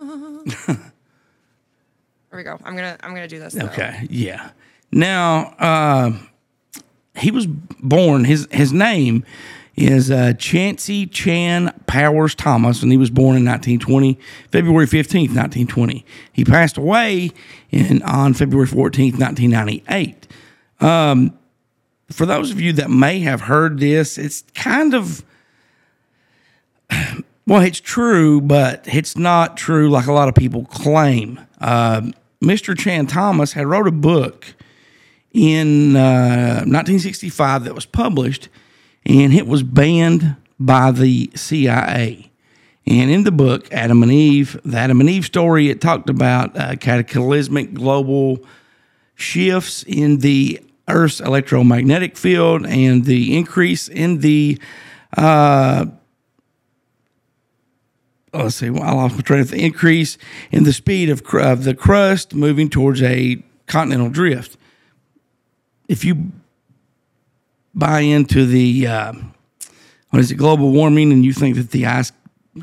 There we go. I'm gonna do this. Okay. Though. Yeah. Now, he was born. His name is Chancey Chan Powers Thomas, and he was born in 1920, February 15th, 1920. He passed away on February 14th, 1998. For those of you that may have heard this, it's kind of. Well, it's true, but it's not true like a lot of people claim. Mr. Chan Thomas had wrote a book in 1965 that was published, and it was banned by the CIA. And in the book, Adam and Eve, the Adam and Eve story, it talked about cataclysmic global shifts in the Earth's electromagnetic field and the increase in the... I lost my train of the increase in the speed of the crust moving towards a continental drift. If you buy into the, global warming, and you think that the ice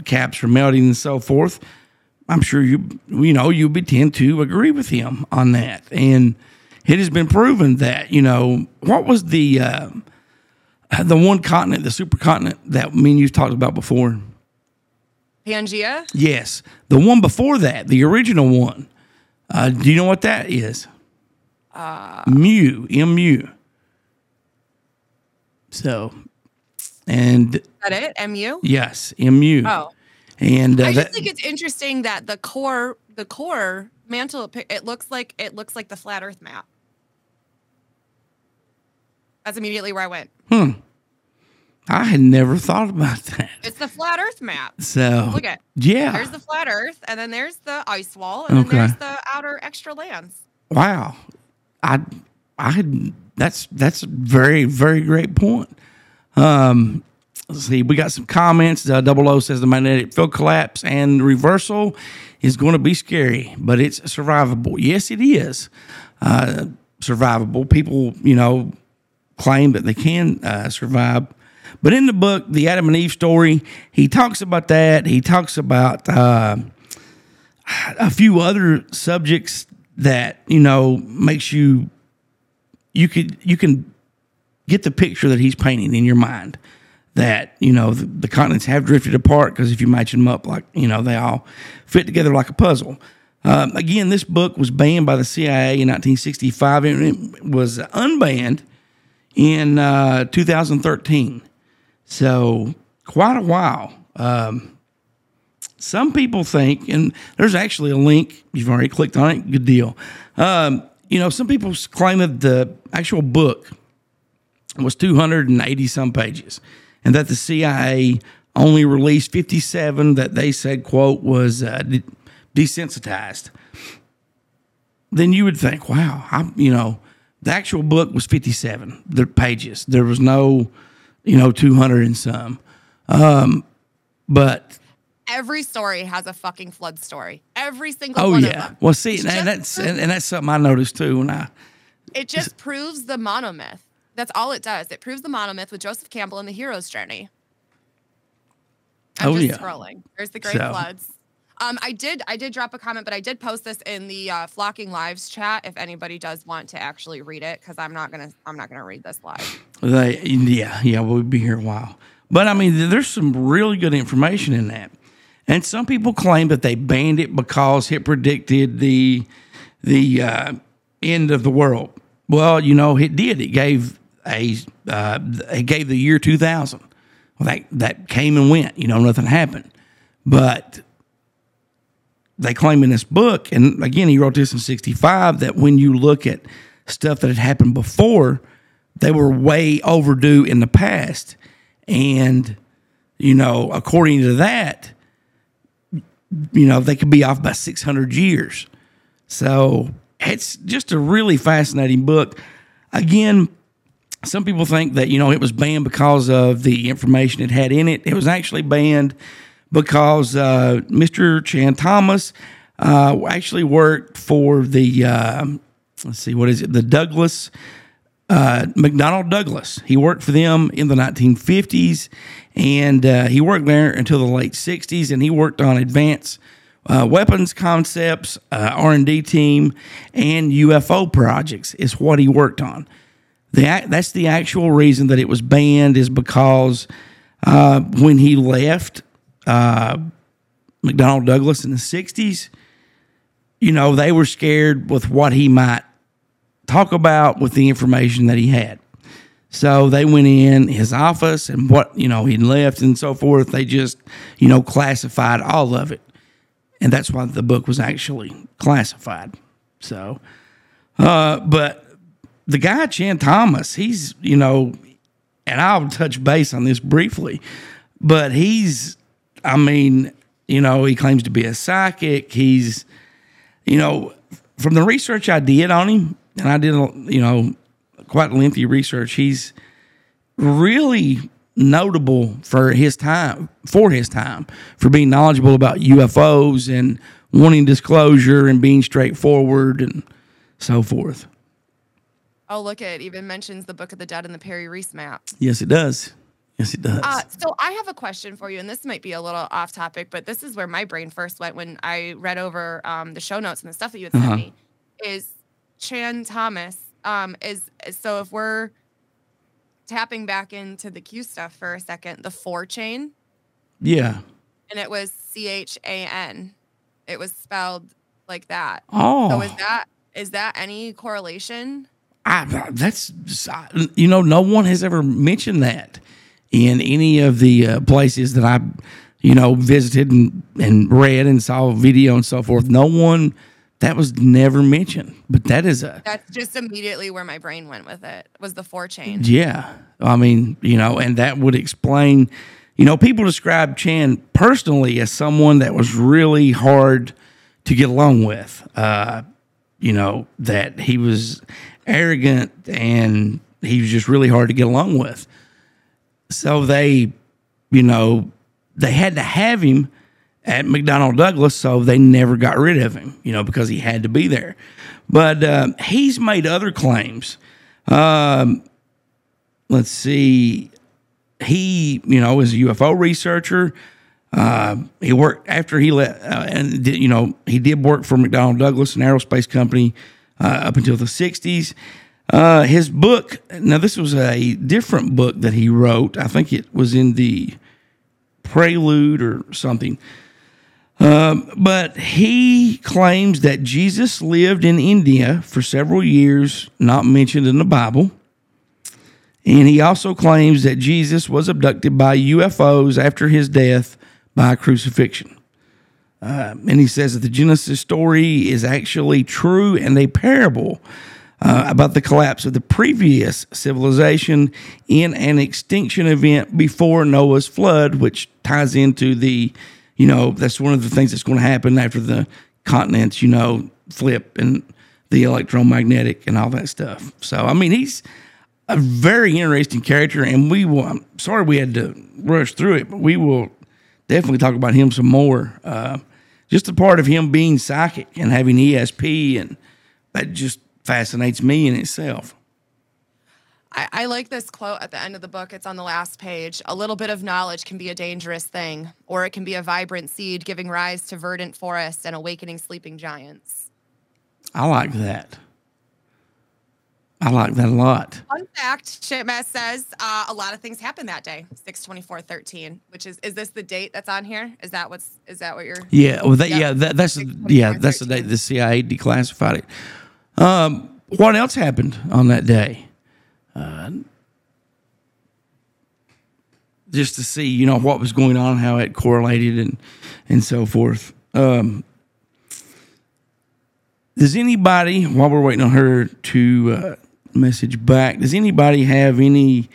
caps are melting and so forth, I'm sure you would tend to agree with him on that. And it has been proven that, what was the one continent, the supercontinent that me and you've talked about before? Pangea? Yes. The one before that, the original one. Do you know what that is? Mu, M-U. So, and... Is that it? M-U? Yes, M-U. Oh. And, I just think it's interesting that the core mantle, it looks like the flat Earth map. That's immediately where I went. I had never thought about that. It's the flat Earth map. So look at there's the flat Earth, and then there's the ice wall, and then there's the outer extra lands. Wow, that's a very, very great point. Let's see, we got some comments. Double O says the magnetic field collapse and reversal is going to be scary, but it's survivable. Yes, it is survivable. People, claim that they can survive. But in the book, the Adam and Eve story, he talks about that. He talks about a few other subjects that, makes you can get the picture that he's painting in your mind that, the continents have drifted apart because if you match them up, like, they all fit together like a puzzle. Again, this book was banned by the CIA in 1965, and it was unbanned in 2013. So quite a while. Some people think, and there's actually a link. You've already clicked on it. Good deal. Some people claim that the actual book was 280-some pages and that the CIA only released 57 that they said, quote, was desensitized. Then you would think, wow, the actual book was 57 the pages. There was no... 200 and some. But every story has a fucking flood story. Every single one of them. Well, see, that's something I noticed too when it proves the monomyth. That's all it does. It proves the monomyth with Joseph Campbell and the hero's journey. I'm just scrolling. There's the Great Floods. I did drop a comment, but I did post this in the Flocking Lives chat. If anybody does want to actually read it, because I'm not gonna read this live. We'll be here a while. But I mean, there's some really good information in that, and some people claim that they banned it because it predicted the end of the world. Well, you know, it did. It gave the year 2000. Well, that came and went. You know, nothing happened, but they claim in this book, and again, he wrote this in 1965, that when you look at stuff that had happened before, they were way overdue in the past. And, you know, according to that, you know, they could be off by 600 years. So it's just a really fascinating book. Again, some people think that, you know, it was banned because of the information it had in it. It was actually banned because Mr. Chan Thomas actually worked for the, the Douglas, McDonnell Douglas. He worked for them in the 1950s, and he worked there until the late 60s, and he worked on advanced weapons concepts, R&D team, and UFO projects is what he worked on. That's the actual reason that it was banned, is because when he left McDonnell Douglas in the 60s, you know, they were scared with what he might talk about with the information that he had. So they went in his office and what, you know, he left and so forth. They just, you know, classified all of it. And that's why the book was actually classified. So, but the guy, Chan Thomas, he's, you know, and I'll touch base on this briefly, but he's, I mean, you know, he claims to be a psychic. He's, you know, from the research I did on him, and I did, you know, quite lengthy research, he's really notable for his time, for being knowledgeable about UFOs and wanting disclosure and being straightforward and so forth. Oh, look, it even mentions the Book of the Dead and the Perry Reese map. Yes, it does. Yes, it does. So I have a question for you, and this might be a little off topic, but this is where my brain first went when I read over the show notes and the stuff that you had sent me, is Chan Thomas. So if we're tapping back into the Q stuff for a second, the 4chan. Yeah. And it was CHAN. It was spelled like that. Oh. So is that any correlation? You know, no one has ever mentioned that in any of the places that I, you know, visited and read and saw a video and so forth. No one, that was never mentioned. But that's just immediately where my brain went with it, was the 4chan. Yeah. I mean, you know, and that would explain, you know, people describe Chan personally as someone that was really hard to get along with. You know, that he was arrogant and he was just really hard to get along with. So they, you know, they had to have him at McDonnell Douglas, so they never got rid of him, you know, because he had to be there. But he's made other claims. Let's see. He, you know, is a UFO researcher. He worked after he left, and did, you know, he did work for McDonnell Douglas, an aerospace company, up until the 60s. His book, now this was a different book that he wrote. I think it was in the Prelude or something. But he claims that Jesus lived in India for several years, not mentioned in the Bible. And he also claims that Jesus was abducted by UFOs after his death by crucifixion. And he says that the Genesis story is actually true and a parable about the collapse of the previous civilization in an extinction event before Noah's flood, which ties into the, you know, that's one of the things that's going to happen after the continents, you know, flip and the electromagnetic and all that stuff. So, I mean, he's a very interesting character, and I'm sorry we had to rush through it, but we will definitely talk about him some more. Just the part of him being psychic and having ESP, and that just fascinates me in itself. I like this quote at the end of the book. It's on the last page. A little bit of knowledge can be a dangerous thing, or it can be a vibrant seed giving rise to verdant forests and awakening sleeping giants. I like that. I like that a lot. Fun fact, Shitmess says a lot of things happened that day, 6/24/13, which is this the date that's on here? Is that what's, is that what you're... Yeah, well, that, yeah, that, that's, yeah, that's the date the CIA declassified it. What else happened on that day? Just to see, you know, what was going on, how it correlated and so forth. Does anybody, while we're waiting on her to message back, does anybody have any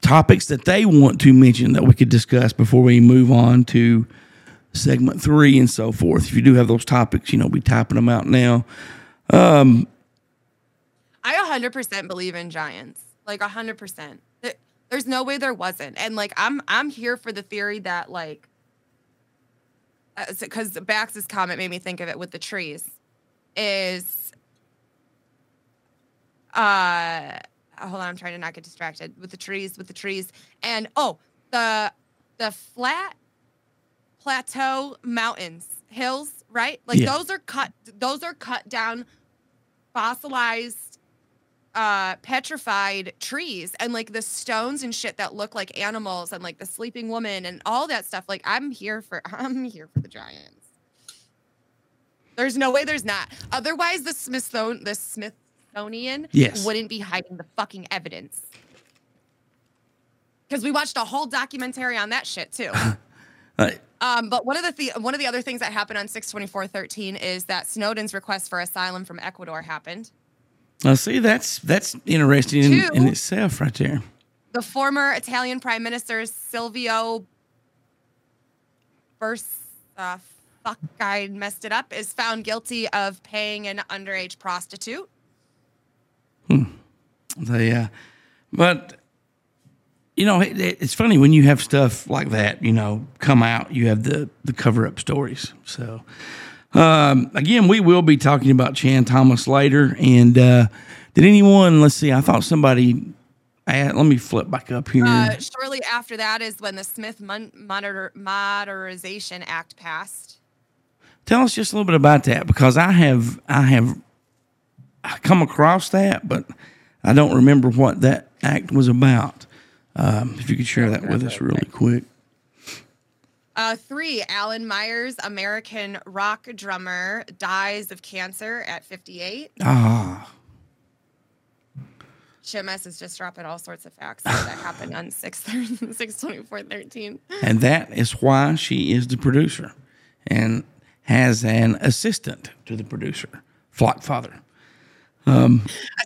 topics that they want to mention that we could discuss before we move on to segment 3 and so forth? If you do have those topics, you know, be typing them out now. I 100% believe in giants, like 100%. There's no way there wasn't. And like, I'm here for the theory that like, because Bax's comment made me think of it with the trees, is, hold on, I'm trying to not get distracted, with the trees, and the flat plateau mountains, hills, right? Like, yeah. those are cut down, fossilized, petrified trees, and like the stones and shit that look like animals, and like the sleeping woman and all that stuff. Like, I'm here for the giants. There's no way there's not. Otherwise, the Smithsonian wouldn't be hiding the fucking evidence. Because we watched a whole documentary on that shit too. Right. But one of the other things that happened on 6/24/13 is that Snowden's request for asylum from Ecuador happened. Now, see, that's interesting in itself right there. The former Italian Prime Minister, Silvio is found guilty of paying an underage prostitute. But, you know, it's funny when you have stuff like that, you know, come out, you have the cover-up stories, so... again, we will be talking about Chan Thomas later. And did anyone? Let's see. I thought somebody. Let me flip back up here. Shortly after that is when the Smith Modernization Act passed. Tell us just a little bit about that, because I have come across that, but I don't remember what that act was about. If you could share that with us really quick. 3, Alan Myers, American rock drummer, dies of cancer at 58. Ah. Shitmess is just dropping all sorts of facts that happened on 6/24/13. And that is why she is the producer and has an assistant to the producer, Flock Father.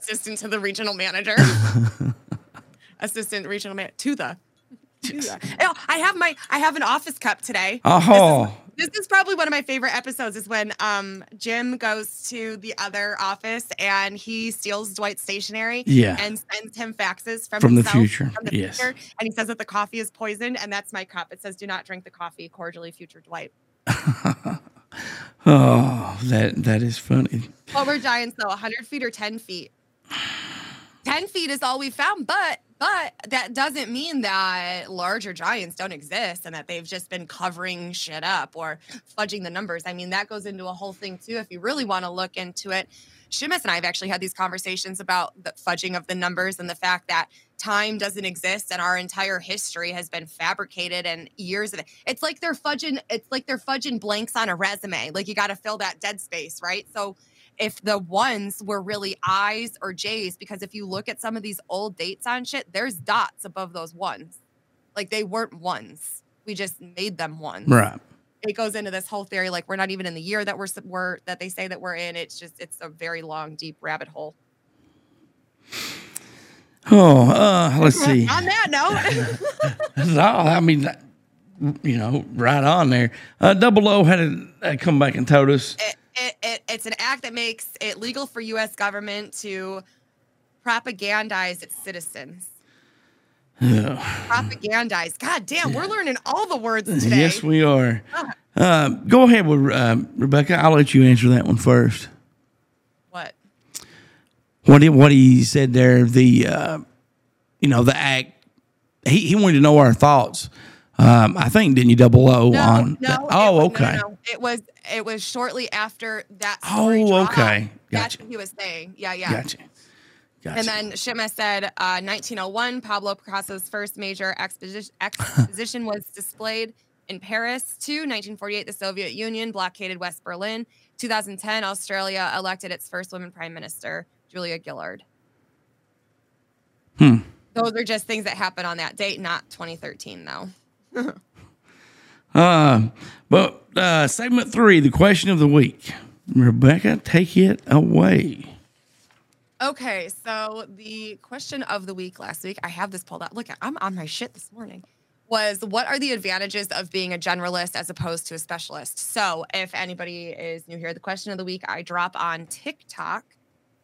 Assistant to the regional manager. Assistant regional manager to the... Oh, I have an office cup today. Oh, this is probably one of my favorite episodes. Is when Jim goes to the other office and he steals Dwight's stationery. Yeah. And sends him faxes from himself, the future. From the future, and he says that the coffee is poisoned, and that's my cup. It says, "Do not drink the coffee. Cordially, future Dwight." Oh, that is funny. Well, we're giants though. 100 feet or 10 feet. 10 feet is all we found, but that doesn't mean that larger giants don't exist and that they've just been covering shit up or fudging the numbers. I mean, that goes into a whole thing, too, if you really want to look into it. Shitmess and I have actually had these conversations about the fudging of the numbers and the fact that time doesn't exist and our entire history has been fabricated and years of it. It's like they're fudging blanks on a resume. Like, you got to fill that dead space, right? So if the ones were really I's or J's, because if you look at some of these old dates on shit, there's dots above those ones. Like, they weren't ones. We just made them ones. Right. It goes into this whole theory, like, we're not even in the year that we're that they say that we're in. It's just, it's a very long, deep rabbit hole. Oh, let's see. On that note. No, I mean, you know, right on there. Double O had to come back and told us. It's an act that makes it legal for U.S. government to propagandize its citizens. Yeah. Propagandize. God damn, we're learning all the words today. Yes, we are. Go ahead with Rebecca. I'll let you answer that one first. What? what he said there, the act. He wanted to know our thoughts. I think, didn't you Double O no, on? No, that? Oh, okay. No. It was shortly after that. Oh, okay. Gotcha. That's what he was saying. Yeah. Gotcha. And then Shitmess said, 1901, Pablo Picasso's first major exposition was displayed in Paris. 1948, the Soviet Union blockaded West Berlin. 2010, Australia elected its first woman prime minister, Julia Gillard. Those are just things that happened on that date, not 2013, though. But segment 3, the question of the week. Rebecca, take it away. Okay, so the question of the week last week, I have this pulled out. Look, I'm on my shit this morning. Was what are the advantages of being a generalist as opposed to a specialist? So if anybody is new here, the question of the week I drop on TikTok.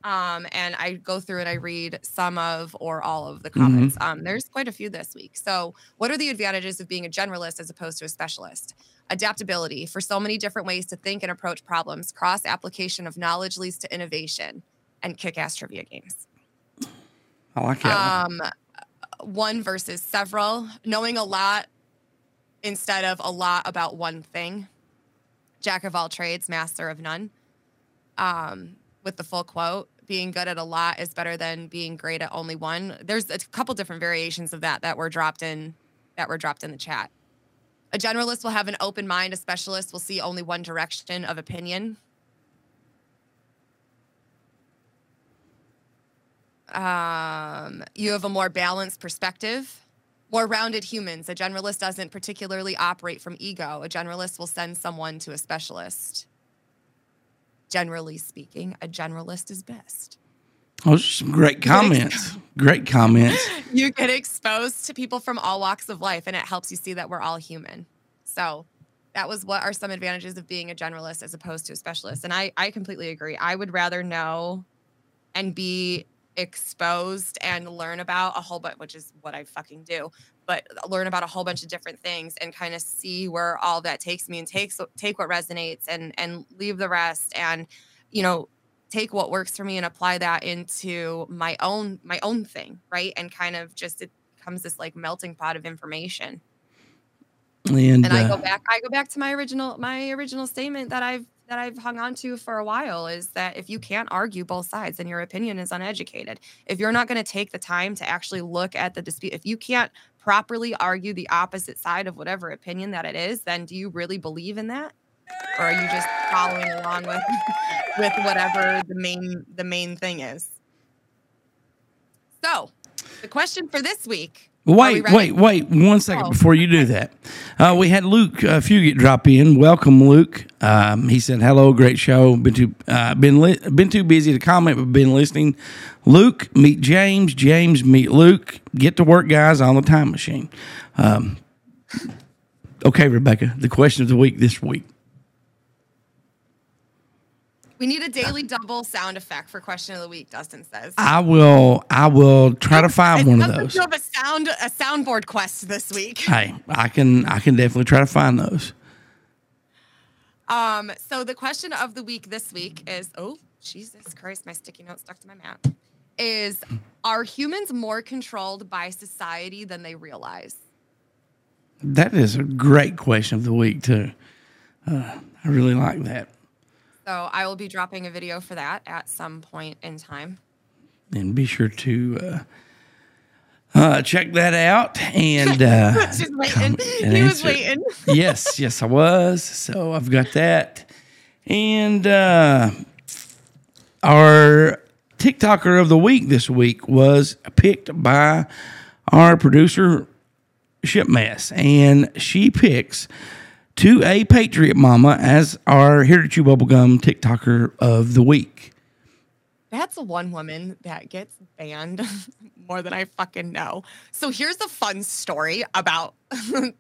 And I go through and I read some of or all of the comments. Mm-hmm. There's quite a few this week. So what are the advantages of being a generalist as opposed to a specialist? Adaptability for so many different ways to think and approach problems. Cross-application of knowledge leads to innovation and kick-ass trivia games. I like that one. One versus several. Knowing a lot instead of a lot about one thing. Jack of all trades, master of none. With the full quote, being good at a lot is better than being great at only one. There's a couple different variations of that were dropped in the chat. A generalist will have an open mind. A specialist will see only one direction of opinion. You have a more balanced perspective. More rounded humans. A generalist doesn't particularly operate from ego. A generalist will send someone to a specialist. Generally speaking, a generalist is best. Oh, some great comments. Great comments. You get exposed to people from all walks of life, and it helps you see that we're all human. So that was what are some advantages of being a generalist as opposed to a specialist. And I completely agree. I would rather know and be exposed and learn about a whole bunch, which is what I fucking do, but learn about a whole bunch of different things and kind of see where all that takes me and take what resonates and leave the rest and, take what works for me and apply that into my own thing. Right. And kind of just, it becomes this like melting pot of information. And I go back to my original statement that I've hung on to for a while is that if you can't argue both sides, then your opinion is uneducated. If you're not going to take the time to actually look at the dispute, if you can't properly argue the opposite side of whatever opinion that it is, then do you really believe in that? Or are you just following along with whatever the main thing is? So the question for this week. Wait 1 second before you do that. We had Luke Fugit drop in. Welcome, Luke. He said, hello, great show. Been too busy to comment, but been listening. Luke, meet James. James, meet Luke. Get to work, guys, on the time machine. Okay, Rebecca, the question of the week this week. We need a daily double sound effect for question of the week, Dustin says. I will try to find one of those. You have a soundboard quest this week. Hey, I can definitely try to find those. So the question of the week this week is, oh, Jesus Christ, my sticky note stuck to my map, is, are humans more controlled by society than they realize? That is a great question of the week, too. I really like that. So I will be dropping a video for that at some point in time. And be sure to check that out. And just waiting. He was waiting. Yes, I was. So I've got that. And our TikToker of the week this week was picked by our producer, Shitmess. And she picks To a Patriot Mama as our Here to Chew Bubblegum TikToker of the week. That's one woman that gets banned more than I fucking know. So here's a fun story about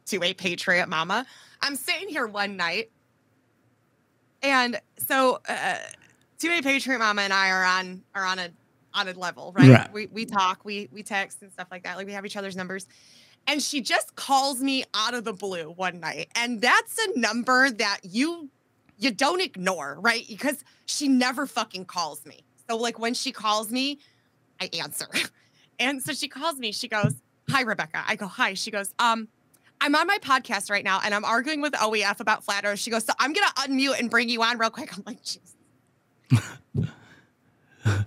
To a Patriot Mama. I'm sitting here one night. And so To a Patriot Mama and I are on a level, right? Yeah. We talk, we text and stuff like that. Like we have each other's numbers. And she just calls me out of the blue one night. And that's a number that you don't ignore, right? Because she never fucking calls me. So like when she calls me, I answer. And so she calls me, she goes, "Hi, Rebecca." I go, "Hi." She goes, I'm on my podcast right now and I'm arguing with OEF about flat earth." She goes, "So I'm going to unmute and bring you on real quick." I'm like, "Jesus." I'm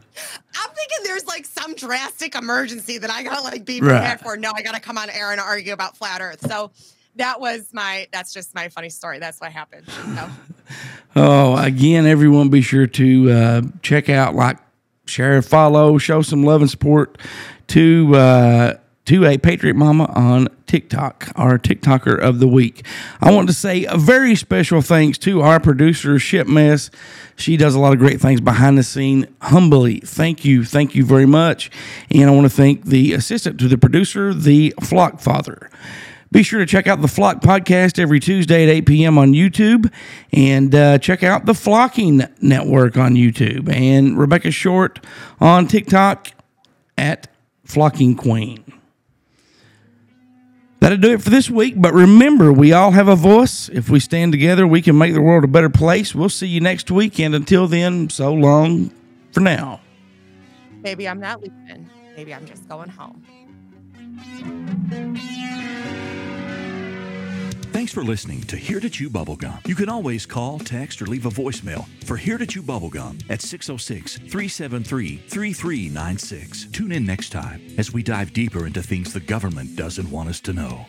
thinking there's like some drastic emergency that I got to like be prepared for. No, I got to come on air and argue about flat earth. So that's just my funny story. That's what happened. So. Oh, again, everyone be sure to check out, like, share and follow, show some love and support to a Patriot Mama on TikTok, our TikToker of the week. I want to say a very special thanks to our producer, Shitmess. She does a lot of great things behind the scene. Humbly, thank you very much. And I want to thank the assistant to the producer, the Flock Father. Be sure to check out the Flock Podcast every Tuesday at 8 p.m. on YouTube, and check out the Flocking Network on YouTube, and Rebecca Short on TikTok at Flocking Queen. That'll do it for this week, but remember, we all have a voice. If we stand together, we can make the world a better place. We'll see you next week, and until then, so long for now. Maybe I'm not leaving. Maybe I'm just going home. Thanks for listening to Here to Chew Bubblegum. You can always call, text, or leave a voicemail for Here to Chew Bubblegum at 606-373-3396. Tune in next time as we dive deeper into things the government doesn't want us to know.